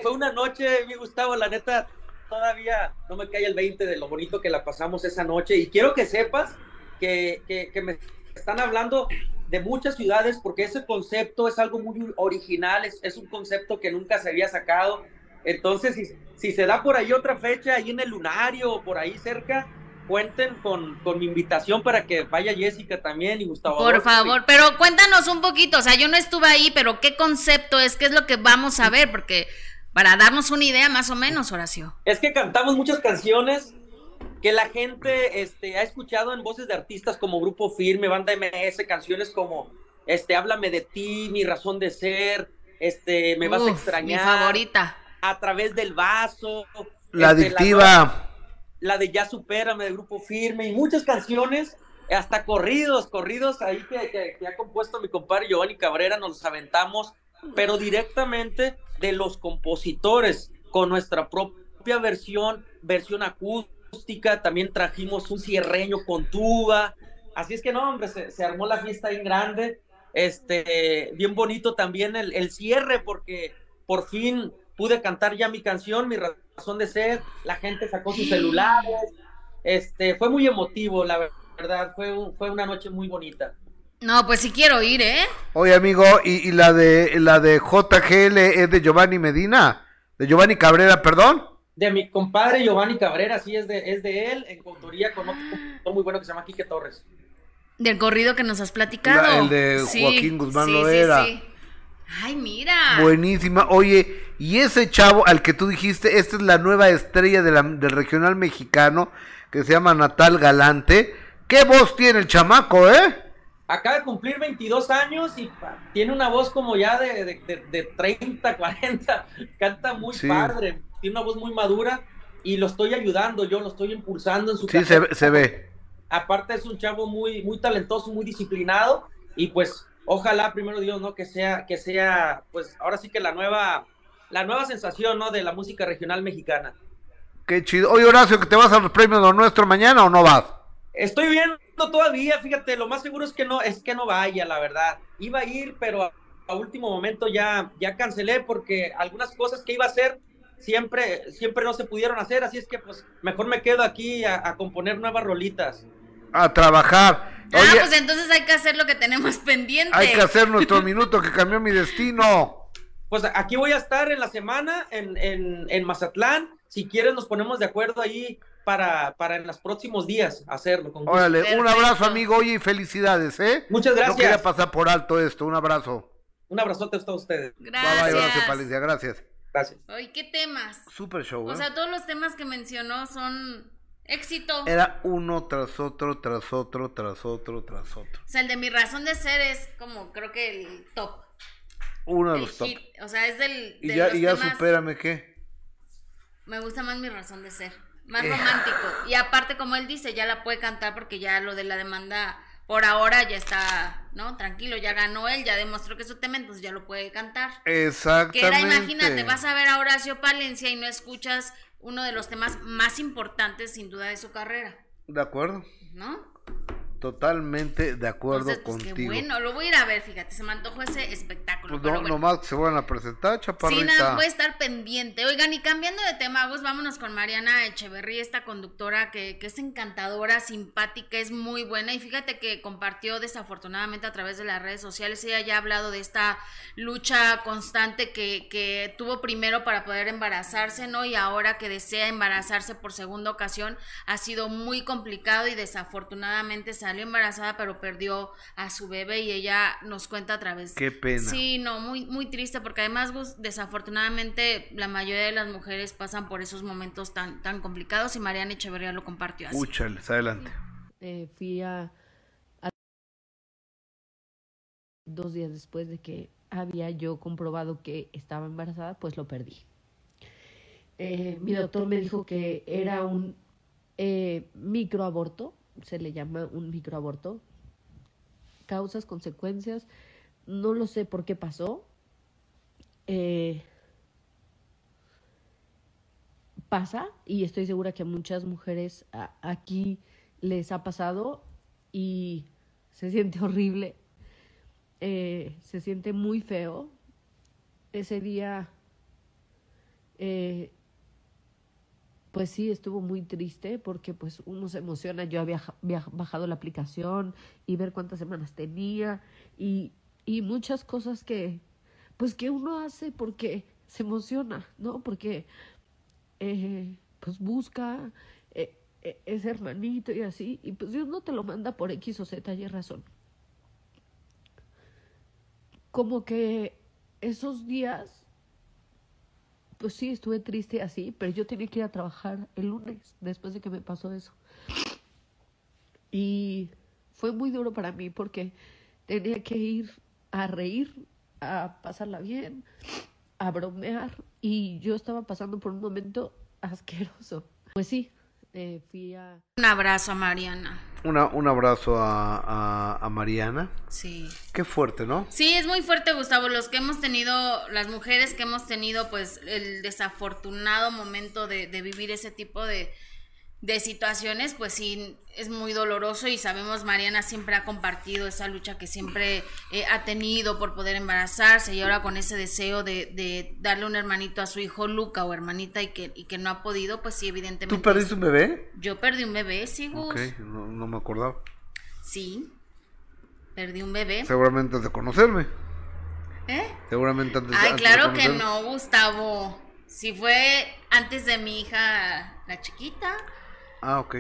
fue una noche, mi Gustavo, la neta, todavía no me cae el 20 de lo bonito que la pasamos esa noche, y quiero que sepas que me están hablando de muchas ciudades, porque ese concepto es algo muy original, es un concepto que nunca se había sacado. Entonces, si se da por ahí otra fecha, ahí en el Lunario, o por ahí cerca, cuenten con mi invitación para que vaya Jessica también y Gustavo. Por favor, sí. Pero cuéntanos un poquito, o sea, yo no estuve ahí, pero ¿qué concepto es? ¿Qué es lo que vamos a ver? Porque para darnos una idea más o menos, Horacio. Es que cantamos muchas canciones que la gente ha escuchado en voces de artistas como Grupo Firme, Banda MS, canciones como Háblame de ti, Mi razón de ser, Me vas a extrañar. Mi favorita. A través del vaso. La adictiva. La de Ya Supérame, de Grupo Firme, y muchas canciones, hasta corridos ahí que ha compuesto mi compadre Giovanni Cabrera, nos los aventamos, pero directamente de los compositores, con nuestra propia versión acústica, también trajimos un cierreño con tuba, así es que no, hombre, se armó la fiesta en grande, bien bonito también el cierre, porque por fin pude cantar ya mi canción, Mi Razón de Ser, la gente sacó sus celulares, fue muy emotivo, la verdad, fue una noche muy bonita. No, pues sí quiero ir, ¿eh? Oye, amigo, ¿y la de JGL es de Giovanni Medina? ¿De Giovanni Cabrera, perdón? De mi compadre Giovanni Cabrera, sí, es de él, en coautoría con otro compositor muy bueno que se llama Quique Torres. ¿Del corrido que nos has platicado? El de Joaquín Guzmán Loera. Sí. Ay, mira. Buenísima. Oye, y ese chavo al que tú dijiste, esta es la nueva estrella del regional mexicano, que se llama Natal Galante. ¿Qué voz tiene el chamaco, eh? Acaba de cumplir 22 años y tiene una voz como ya de 30, 40. Canta muy padre, tiene una voz muy madura y lo estoy ayudando, yo lo estoy impulsando en su carrera. Sí, se ve. Aparte es un chavo muy, muy talentoso, muy disciplinado y pues ojalá, primero Dios, ¿no? Que sea, pues ahora sí que la nueva sensación, ¿no? De la música regional mexicana. Qué chido. Oye, Horacio, ¿que te vas a los premios Lo Nuestro mañana o no vas? Estoy viendo todavía, fíjate, lo más seguro es que no vaya, la verdad. Iba a ir, pero a último momento ya cancelé porque algunas cosas que iba a hacer siempre no se pudieron hacer, así es que pues mejor me quedo aquí a componer nuevas rolitas. A trabajar. Oye, pues entonces hay que hacer lo que tenemos pendiente. Hay que hacer nuestro minuto que cambió mi destino. Pues aquí voy a estar en la semana en Mazatlán. Si quieres nos ponemos de acuerdo ahí para en los próximos días hacerlo. Con gusto. Órale, un abrazo, amigo. Oye, y felicidades, ¿eh? Muchas gracias. No quería pasar por alto esto. Un abrazo. Un abrazote a todos ustedes. Gracias. Bye, Horacio Palencia. Gracias. Gracias. Oye, ¿qué temas? Super show, ¿eh? O sea, todos los temas que mencionó son... éxito. Era uno tras otro, tras otro, tras otro, tras otro. O sea, el de Mi Razón de Ser es como, creo que el top. Uno de los top. O sea, es del... Y ya Supérame, ¿qué? Me gusta más Mi Razón de Ser. Más romántico. Y aparte, como él dice, ya la puede cantar porque ya lo de la demanda, por ahora ya está, ¿no? Tranquilo, ya ganó él, ya demostró que es su tema, entonces ya lo puede cantar. Exactamente. Que era, imagínate, vas a ver a Horacio Palencia y no escuchas... uno de los temas más importantes, sin duda, de su carrera. De acuerdo. ¿No? Totalmente de acuerdo. Entonces, pues, contigo. Qué bueno, lo voy a ir a ver, fíjate, se me antojó ese espectáculo. Pues no, bueno. Nomás que se van a presentar, chaparrita. Sí, nada, voy a estar pendiente. Oigan, y cambiando de tema, pues, vámonos con Mariana Echeverría, esta conductora que es encantadora, simpática, es muy buena. Y fíjate que compartió desafortunadamente a través de las redes sociales, ella ya ha hablado de esta lucha constante que tuvo primero para poder embarazarse, ¿no? Y ahora que desea embarazarse por segunda ocasión, ha sido muy complicado y desafortunadamente se salió embarazada, pero perdió a su bebé y ella nos cuenta a través. Qué pena. Sí, no, muy, muy triste, porque además, desafortunadamente, la mayoría de las mujeres pasan por esos momentos tan, tan complicados y Mariana Echeverría lo compartió así. Úchales, adelante. Fui a 2 días después de que había yo comprobado que estaba embarazada, pues lo perdí. Mi doctor me dijo que era un microaborto, se le llama un microaborto. Causas, consecuencias, no lo sé por qué pasó. Pasa, y estoy segura que a muchas mujeres aquí les ha pasado y se siente horrible, se siente muy feo. Ese día, pues sí, estuvo muy triste porque pues uno se emociona. Yo había bajado la aplicación y ver cuántas semanas tenía y muchas cosas que pues que uno hace porque se emociona, ¿no? Porque pues busca ese hermanito y así, y pues Dios no te lo manda por X o Z y razón. Como que esos días, pues sí, estuve triste así, pero yo tenía que ir a trabajar el lunes después de que me pasó eso. Y fue muy duro para mí porque tenía que ir a reír, a pasarla bien, a bromear. Y yo estaba pasando por un momento asqueroso. Pues sí, fui a... Un abrazo a Mariana. Un abrazo a Mariana. Sí. Qué fuerte, ¿no? Sí, es muy fuerte, Gustavo. Los que hemos tenido, las mujeres que hemos tenido, pues, el desafortunado momento de vivir ese tipo de de situaciones, pues sí, es muy doloroso, y sabemos, Mariana siempre ha compartido esa lucha que siempre ha tenido por poder embarazarse, y ahora con ese deseo de darle un hermanito a su hijo Luca, o hermanita, y que no ha podido, pues sí, evidentemente. ¿Tú perdiste un bebé? Yo perdí un bebé, sí, Gus. Ok, no me acordaba. Sí, perdí un bebé. Seguramente antes de conocerme. ¿Eh? Seguramente antes de conocerme. Ay, claro que no, Gustavo. Si fue antes de mi hija, la chiquita. Ah, ok.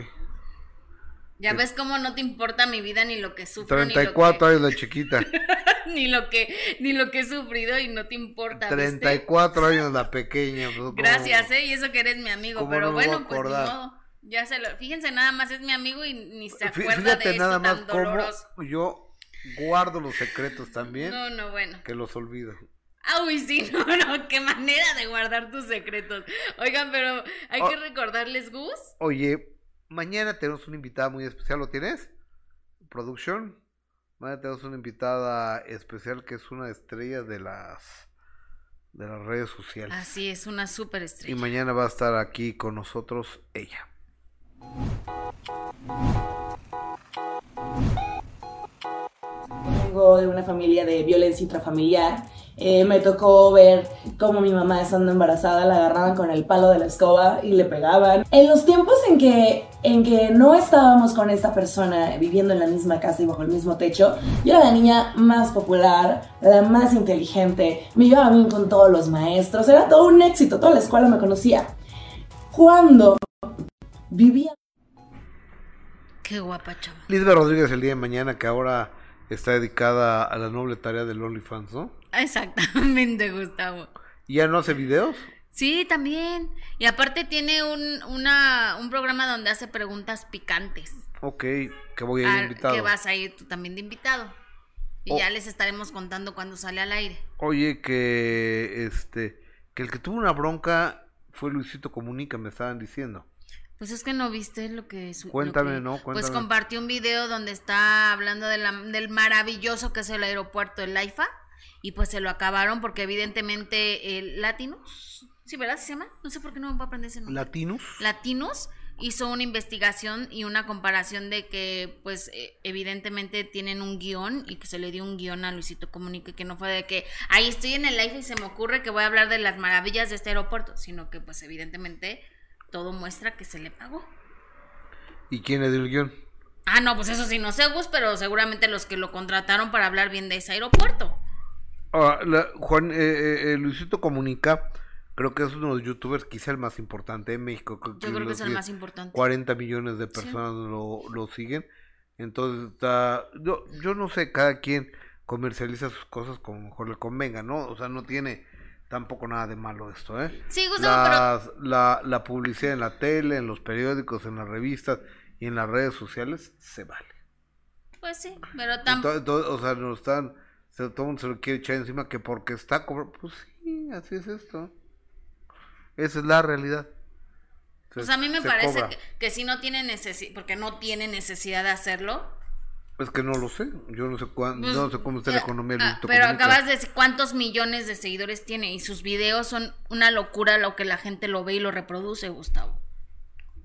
Ya ves cómo no te importa mi vida, ni lo que sufro. 34 años la chiquita. ni lo que he sufrido y no te importa. 34 años la pequeña. Pues, gracias, y eso que eres mi amigo, pero no bueno, pues no, ya se lo, fíjense nada más, es mi amigo y ni se acuerda. Fíjate de eso nada más tan doloroso. Cómo yo guardo los secretos también. No, bueno. Que los olvido. Uy, sí, no, qué manera de guardar tus secretos. Oigan, pero hay que recordarles, Gus. Oye, mañana tenemos una invitada muy especial, ¿lo tienes? Producción. Mañana tenemos una invitada especial que es una estrella de las redes sociales. Así es, una súper estrella. Y mañana va a estar aquí con nosotros ella. Vengo de una familia de violencia intrafamiliar. Me tocó ver cómo mi mamá, estando embarazada, la agarraban con el palo de la escoba y le pegaban. En los tiempos en que no estábamos con esta persona viviendo en la misma casa y bajo el mismo techo, yo era la niña más popular, la más inteligente, me llevaba bien con todos los maestros, era todo un éxito, toda la escuela me conocía. Cuando vivía... Qué guapa, chava. Lisbeth Rodríguez, el día de mañana, que ahora está dedicada a la noble tarea del OnlyFans, ¿no? Exactamente, Gustavo. ¿Y ya no hace videos? Sí, también. Y aparte tiene un programa donde hace preguntas picantes. Ok, que voy a ir invitado. Que vas a ir tú también de invitado. Y ya les estaremos contando cuando sale al aire. Oye, que el que tuvo una bronca fue Luisito Comunica, me estaban diciendo. Pues es que no viste lo que... Cuéntame, ¿no? Cuéntame. Pues compartió un video donde está hablando del maravilloso que es el aeropuerto, el AIFA. Y pues se lo acabaron porque evidentemente Latinos, sí, ¿verdad? ¿Se llama? No sé por qué no me voy a aprender ese nombre. Latinos hizo una investigación y una comparación de que pues evidentemente tienen un guión y que se le dio un guión a Luisito Comunica, que no fue de que ahí estoy en el live y se me ocurre que voy a hablar de las maravillas de este aeropuerto, sino que pues evidentemente todo muestra que se le pagó. ¿Y quién le dio el guión? Ah, no, pues eso sí, no sé, Gus, pero seguramente los que lo contrataron para hablar bien de ese aeropuerto. Luisito Comunica, creo que es uno de los youtubers quizá el más importante de México. Yo creo que es el más importante. 40 millones de personas sí lo siguen. Entonces está... Yo no sé, cada quien comercializa sus cosas como mejor le convenga, ¿no? O sea, no tiene tampoco nada de malo esto, ¿eh? Sí, Gustavo, pero... La publicidad en la tele, en los periódicos, en las revistas y en las redes sociales se vale. Pues sí, pero tampoco... O sea, nos están... Todo el mundo se lo quiere echar encima que porque está cobrando. Pues sí, así es esto. Esa es la realidad. Pues a mí me parece que si no tiene necesidad, porque no tiene necesidad de hacerlo. Es que no lo sé. Yo no sé cuándo, pues, no sé cómo está la economía. Pero acabas de decir cuántos millones de seguidores tiene. Y sus videos son una locura lo que la gente lo ve y lo reproduce, Gustavo.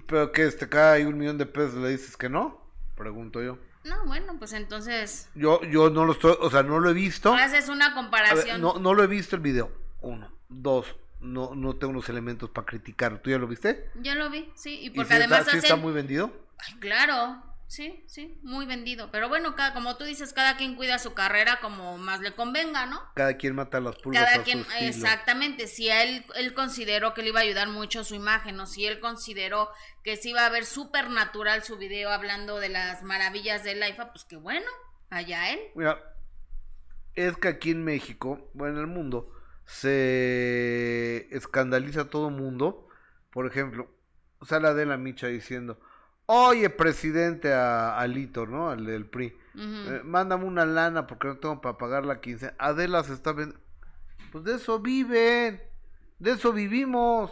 Pero que cada hay 1 millón de pesos le dices que no, pregunto yo. No, bueno, pues entonces... Yo no lo estoy, o sea, no lo he visto. Haces una comparación. Ver, no lo he visto el video, 1, 2, no tengo los elementos para criticarlo. ¿Tú ya lo viste? Ya lo vi, sí, y porque ¿y si además está, hacen... ¿sí está muy vendido? Ay, claro, sí, muy vendido. Pero bueno, como tú dices, cada quien cuida su carrera como más le convenga, ¿no? Cada quien mata las pulgas a su estilo. Exactamente, si a él consideró que le iba a ayudar mucho su imagen, o si él consideró que sí iba a ver súper natural su video hablando de las maravillas del AIFA, pues que bueno, allá él. Mira, es que aquí en México, bueno, en el mundo, se escandaliza todo mundo. Por ejemplo, sale Adela Micha diciendo, oye, presidente, a Alito, ¿no? Al del PRI, mándame una lana porque no tengo para pagar la quincena. Adela se está vendiendo. Pues de eso viven, de eso vivimos.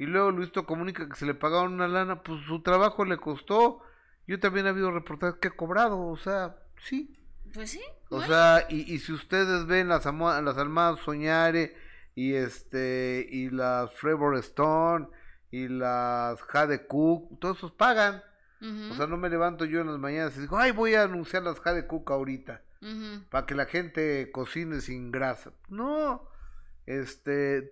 Y luego Luisito Comunica que se le pagaron una lana, pues su trabajo le costó. Yo también he habido reportajes que he cobrado, o sea, sí. Pues sí. Bueno. O sea, y si ustedes ven las Almadas Soñare y las Trevor Stone y las JDQ, todos esos pagan. O sea, no me levanto yo en las mañanas y digo, ay, voy a anunciar las JDQ ahorita, para que la gente cocine sin grasa. No,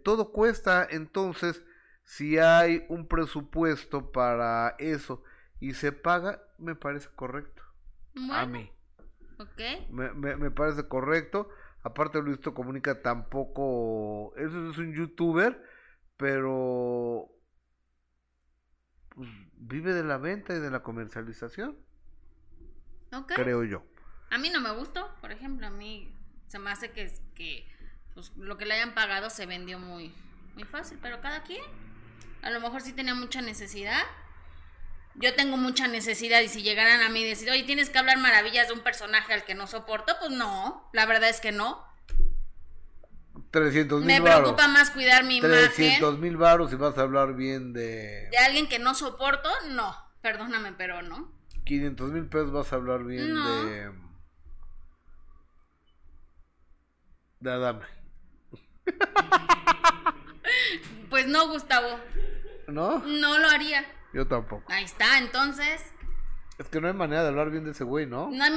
todo cuesta. Entonces, si hay un presupuesto para eso y se paga, me parece correcto. Bueno, a mí. Ok. Me parece correcto. Aparte, Luisito Comunica tampoco... Eso es un youtuber, pero... Pues, vive de la venta y de la comercialización. Ok. Creo yo. A mí no me gustó, por ejemplo. A mí se me hace que pues, lo que le hayan pagado se vendió muy... muy fácil, pero cada quien. A lo mejor sí tenía mucha necesidad. Yo tengo mucha necesidad, y si llegaran a mí y decir, oye, tienes que hablar maravillas de un personaje al que no soporto, pues no, la verdad es que no. 300,000 Me preocupa más cuidar mi imagen. 300,000 varos y vas a hablar bien de... de alguien que no soporto, no, perdóname, pero no. 500,000 pesos vas a hablar bien de... de Adame. Pues no, Gustavo. ¿No? No lo haría. Yo tampoco. Ahí está, entonces. Es que no hay manera de hablar bien de ese güey, ¿no? No hay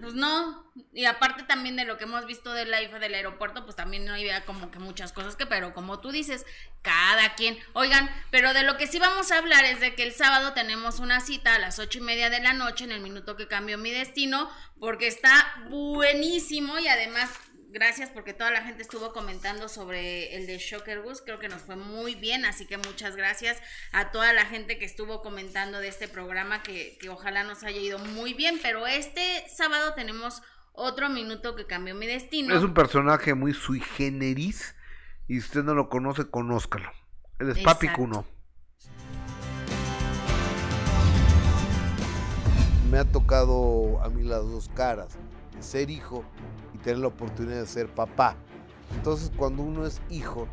pues no. Y aparte también de lo que hemos visto de la IFA del aeropuerto, pues también no había como que muchas cosas que, pero como tú dices, cada quien. Oigan, pero de lo que sí vamos a hablar es de que el sábado tenemos una cita a las 8:30 de la noche en el minuto que cambió mi destino, porque está buenísimo y además... Gracias porque toda la gente estuvo comentando sobre el de Shocker Bus, creo que nos fue muy bien, así que muchas gracias a toda la gente que estuvo comentando de este programa, que ojalá nos haya ido muy bien, pero este sábado tenemos otro minuto que cambió mi destino. Es un personaje muy sui generis, y si usted no lo conoce, conózcalo. Él es Papi Cuno. Me ha tocado a mí las dos caras, ser hijo y tener la oportunidad de ser papá. Entonces, cuando uno es hijo,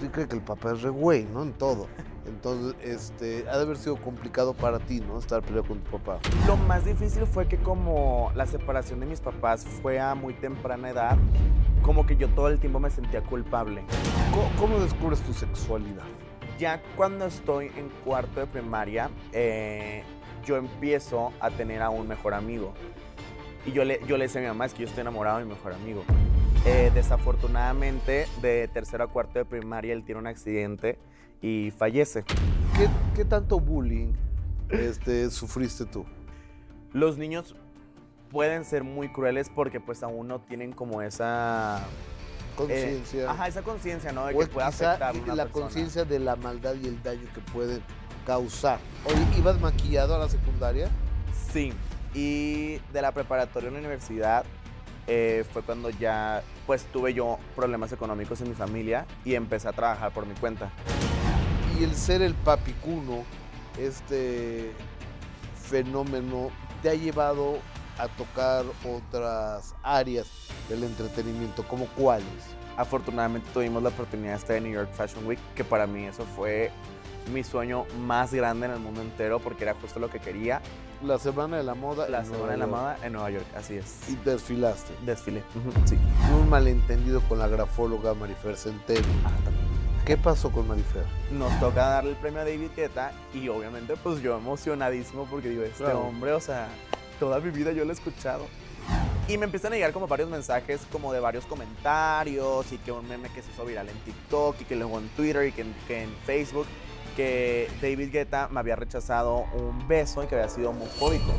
sí cree que el papá es re güey, ¿no? En todo. Entonces, ha de haber sido complicado para ti, ¿no? Estar peleado con tu papá. Lo más difícil fue que como la separación de mis papás fue a muy temprana edad, como que yo todo el tiempo me sentía culpable. ¿Cómo descubres tu sexualidad? Ya cuando estoy en cuarto de primaria, yo empiezo a tener a un mejor amigo. Y yo le decía a mi mamá, es que yo estoy enamorado de mi mejor amigo. Desafortunadamente, de tercero a cuarto de primaria, él tiene un accidente y fallece. ¿Qué tanto bullying sufriste tú? Los niños pueden ser muy crueles porque pues aún no tienen como esa... conciencia. Ajá, esa conciencia, ¿no? De que puede afectar a una persona. La conciencia de la maldad y el daño que pueden causar. Oye, ¿ibas maquillado a la secundaria? Sí. Y de la preparatoria en la universidad fue cuando ya pues tuve yo problemas económicos en mi familia y empecé a trabajar por mi cuenta. Y el ser el papicuno, este fenómeno, te ha llevado a tocar otras áreas del entretenimiento, ¿como cuáles? Afortunadamente tuvimos la oportunidad de New York Fashion Week, que para mí eso fue mi sueño más grande en el mundo entero porque era justo lo que quería. La Semana de la Moda. La Semana de la Moda en Nueva York, así es. ¿Y desfilaste? Desfilé, sí. Un malentendido con la grafóloga Marifer Centeno. Ah, también. ¿Qué pasó con Marifer? Nos toca darle el premio a David Guetta y obviamente pues yo emocionadísimo porque digo, hombre, o sea, toda mi vida yo lo he escuchado. Y me empiezan a llegar como varios mensajes como de varios comentarios y que un meme que se hizo viral en TikTok y que luego en Twitter y que en Facebook, que David Guetta me había rechazado un beso y que había sido homofóbico.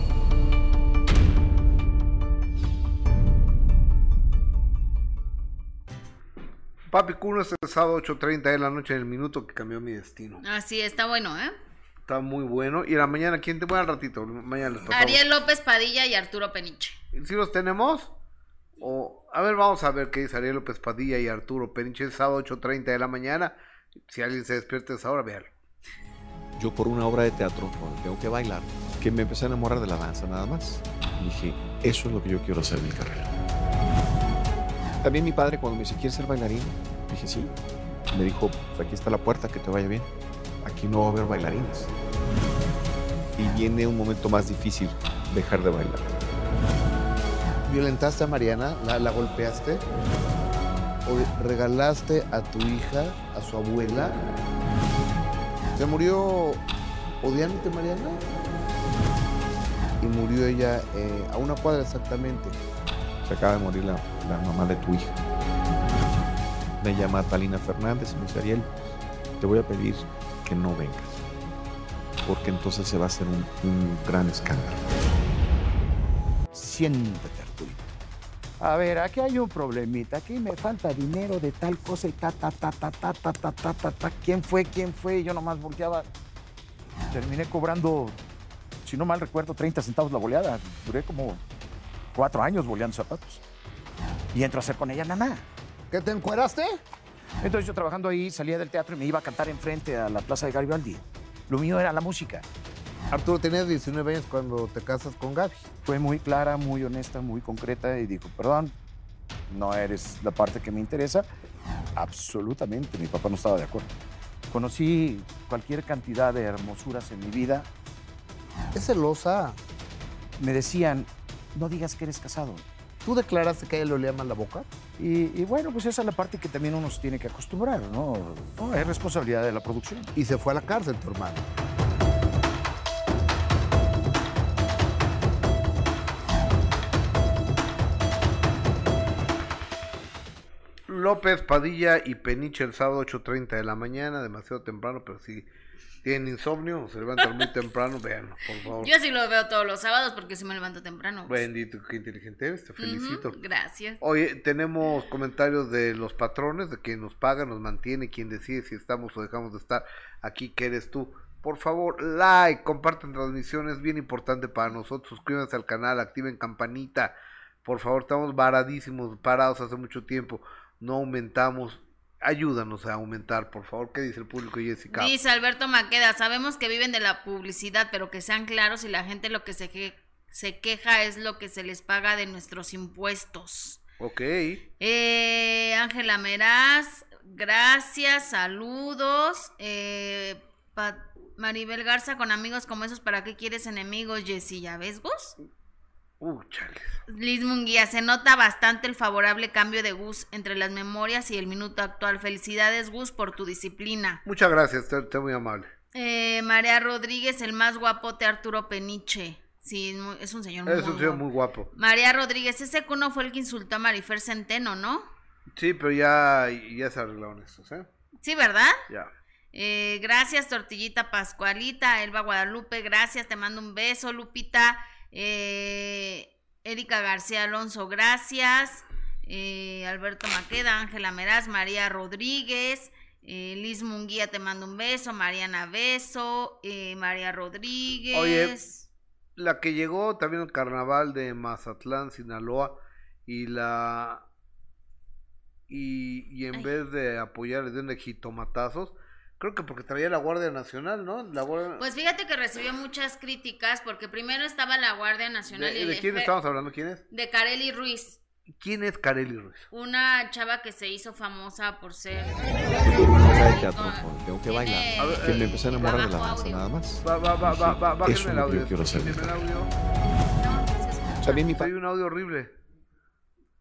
Papi Cuno es el sábado 8:30 de la noche en el minuto que cambió mi destino. Así está bueno, ¿eh? Está muy bueno. Y en la mañana, ¿quién te va al ratito? Mañana les Ariel López Padilla y Arturo Peniche. ¿Sí los tenemos? A ver, vamos a ver qué dice Ariel López Padilla y Arturo Peniche el sábado 8:30 de la mañana. Si alguien se despierta a esa hora, véalo. Yo por una obra de teatro, cuando tengo que bailar, que me empecé a enamorar de la danza nada más. Y dije, eso es lo que yo quiero hacer en mi carrera. También mi padre cuando me dice, ¿quieres ser bailarín? Dije, sí. Me dijo, pues aquí está la puerta, que te vaya bien. Aquí no va a haber bailarines. Y viene un momento más difícil, dejar de bailar. ¿Violentaste a Mariana? ¿La golpeaste? ¿O regalaste a tu hija, a su abuela? Se murió odiante Mariana y murió ella a una cuadra exactamente. Se acaba de morir la mamá de tu hija. Me llama Talina Fernández y me dice, Ariel, te voy a pedir que no vengas, porque entonces se va a hacer un gran escándalo. Siéntate, Arturo. A ver, aquí hay un problemita. Aquí me falta dinero de tal cosa y ta. ¿Quién fue? Y yo nomás volteaba. Terminé cobrando, si no mal recuerdo, 30 centavos la boleada. Duré como 4 años boleando zapatos. Y entro a hacer con ella nada. ¿Qué te encueraste? Entonces yo trabajando ahí, salía del teatro y me iba a cantar enfrente a la Plaza de Garibaldi. Lo mío era la música. Arturo, tenías 19 años cuando te casas con Gaby. Fue muy clara, muy honesta, muy concreta y dijo, perdón, no eres la parte que me interesa. Absolutamente, mi papá no estaba de acuerdo. Conocí cualquier cantidad de hermosuras en mi vida. Es celosa. Me decían, no digas que eres casado. ¿Tú declaraste que a ella le olía mal la boca? Y bueno, pues esa es la parte que también uno se tiene que acostumbrar, ¿no? No, es responsabilidad de la producción. Y se fue a la cárcel, tu hermano. López, Padilla y Peniche el sábado 8:30 de la mañana, demasiado temprano, pero sí. ¿Tienen insomnio? ¿Se levantan muy temprano? Veanlo, por favor. Yo sí lo veo todos los sábados porque sí me levanto temprano. Pues. Bendito, qué inteligente eres, te felicito. Gracias. Oye, tenemos comentarios de los patrones, de quien nos paga, nos mantiene, quien decide si estamos o dejamos de estar aquí, que eres tú. Por favor, like, compartan transmisiones, bien importante para nosotros. Suscríbanse al canal, activen campanita. Por favor, estamos varadísimos, parados hace mucho tiempo. No aumentamos. Ayúdanos a aumentar, por favor. ¿Qué dice el público, Jessica? Dice Alberto Maqueda, sabemos que viven de la publicidad, pero que sean claros y la gente lo que se queja es lo que se les paga de nuestros impuestos. Ok. Ángela Meraz, gracias, saludos. Maribel Garza, con amigos como esos, ¿para qué quieres enemigos, Jessy? ¿Ya ves vos? Chales. Liz Munguía, se nota bastante el favorable cambio de Gus entre las memorias y el minuto actual. Felicidades, Gus, por tu disciplina. Muchas gracias, estoy muy amable. María Rodríguez, el más guapote Arturo Peniche. Sí, es un señor muy guapo. Es un señor muy guapo. María Rodríguez, ese cuno fue el que insultó a Marifer Centeno, ¿no? Sí, pero ya se arreglaron estos, ¿eh? Sí, ¿verdad? Ya. Gracias, Tortillita Pascualita, Elba Guadalupe, gracias, te mando un beso, Lupita. Erika García Alonso, gracias. Alberto Maqueda, Ángela Meraz, María Rodríguez, Liz Munguía, te mando un beso. Mariana Beso, María Rodríguez. Oye, la que llegó también al carnaval de Mazatlán, Sinaloa, y en vez de apoyar le dieron de jitomatazos. Creo que porque traía la Guardia Nacional, ¿no? La Guardia... Pues fíjate que recibió muchas críticas porque primero estaba la Guardia Nacional. ¿De quién estamos hablando? ¿Quién es? De Kareli Ruiz. ¿Quién es Kareli Ruiz? Una chava que se hizo famosa por ser... Tengo que bailar. A ver, que me empecé a enamorar de la danza, nada más. Va, eso es lo que yo quiero hacer. También mi padre. Hay un audio horrible.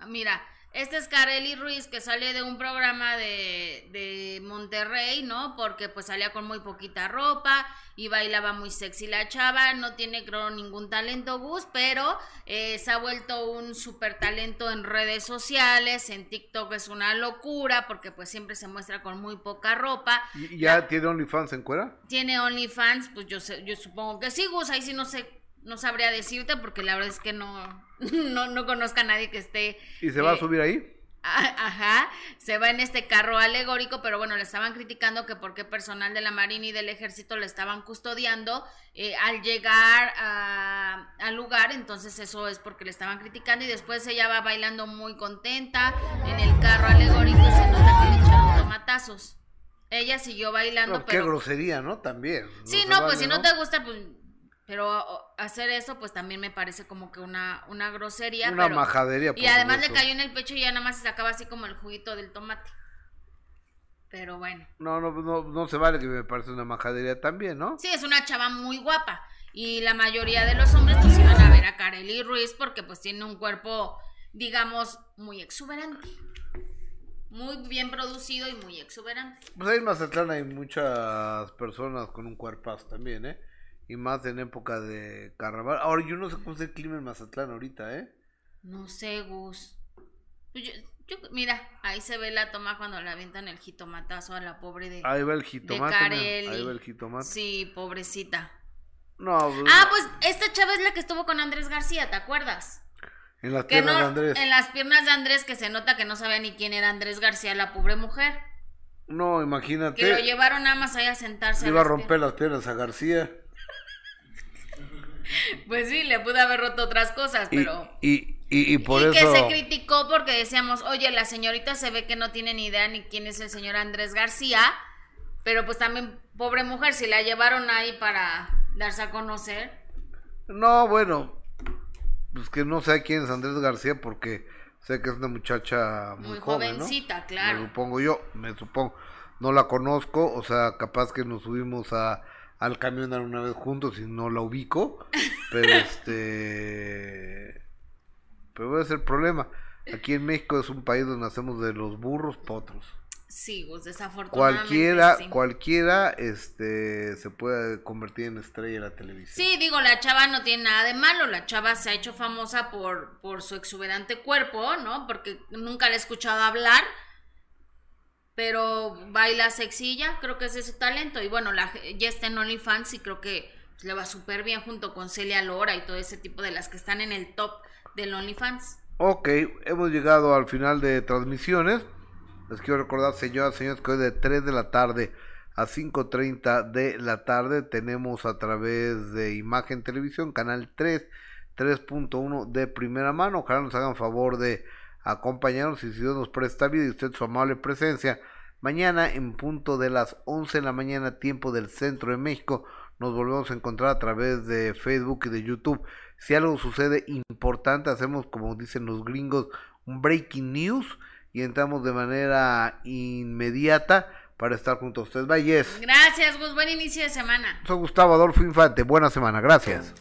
Mira... Esta es Kareli Ruiz, que sale de un programa de Monterrey, ¿no? Porque pues salía con muy poquita ropa y bailaba muy sexy la chava. No tiene, creo, ningún talento, Gus, pero se ha vuelto un súper talento en redes sociales. En TikTok es una locura porque pues siempre se muestra con muy poca ropa. ¿Y ya tiene OnlyFans en cuera? Tiene OnlyFans, pues yo supongo que sí, Gus. Ahí sí no sé. No sabría decirte porque la verdad es que no conozco a nadie que esté... ¿Y se va a subir ahí? Ajá, se va en este carro alegórico, pero bueno, le estaban criticando que porque personal de la Marina y del Ejército le estaban custodiando al llegar al lugar, entonces eso es porque le estaban criticando y después ella va bailando muy contenta en el carro alegórico y se nota que le echaron tomatazos. Ella siguió bailando, pero... Qué grosería, ¿no? También. Sí, no, pues si no te gusta, pues... Pero hacer eso, pues también me parece como que una grosería. Una majadería. Y además le cayó en el pecho y ya nada más se sacaba así como el juguito del tomate. Pero bueno. No se vale, que me parece una majadería también, ¿no? Sí, es una chava muy guapa. Y la mayoría de los hombres pues iban a ver a Kareli Ruiz porque pues tiene un cuerpo, digamos, muy exuberante. muy bien producido y muy exuberante. Pues ahí en Mazatlán hay muchas personas con un cuerpazo también, ¿eh? Y más en época de carnaval. Ahora, yo no sé cómo es el clima en Mazatlán ahorita, ¿eh? No sé, Gus. Mira, ahí se ve la toma cuando le avientan el jitomatazo a la pobre de... Ahí va el jitomate. Ahí va el jitomate. Sí, pobrecita. No, pues... Ah, pues esta chava es la que estuvo con Andrés García, ¿te acuerdas? En las piernas de Andrés. En las piernas de Andrés, que se nota que no sabía ni quién era Andrés García, la pobre mujer. No, imagínate. Que lo llevaron nada más ahí a sentarse. Le iba a romper las piernas a García. Pues sí, le pudo haber roto otras cosas, pero... Y por eso... que se criticó porque decíamos, oye, la señorita se ve que no tiene ni idea ni quién es el señor Andrés García, pero pues también, pobre mujer, si la llevaron ahí para darse a conocer. No, bueno, pues que no sé quién es Andrés García porque sé que es una muchacha muy joven, jovencita, ¿no? Claro. Me supongo yo, no la conozco, o sea, capaz que nos subimos al camión alguna vez juntos y no la ubico, pero pero ese es el problema. Aquí en México es un país donde nacemos de los burros potros. Sí, pues desafortunadamente cualquiera se puede convertir en estrella de la televisión. Sí, digo, la chava no tiene nada de malo. La chava se ha hecho famosa por su exuberante cuerpo, ¿no? Porque nunca la he escuchado hablar, pero baila sexilla, creo que ese es su talento. Y bueno, ya está en OnlyFans y creo que le va súper bien junto con Celia Lora y todo ese tipo de las que están en el top del OnlyFans. Ok, hemos llegado al final de transmisiones. Les quiero recordar, señoras y señores, que hoy de 3 de la tarde a 5:30 de la tarde tenemos a través de Imagen Televisión, Canal 3, 3.1 de primera mano. Ojalá nos hagan favor de acompañarnos y si Dios nos presta vida y usted su amable presencia, mañana en punto de las 11 de la mañana, tiempo del centro de México, nos volvemos a encontrar a través de Facebook y de YouTube. Si algo sucede importante, hacemos, como dicen los gringos, un breaking news y entramos de manera inmediata para estar junto a ustedes. Bye, Jess. Gracias, Gus. Buen inicio de semana. Soy Gustavo Adolfo Infante. Buena semana. Gracias.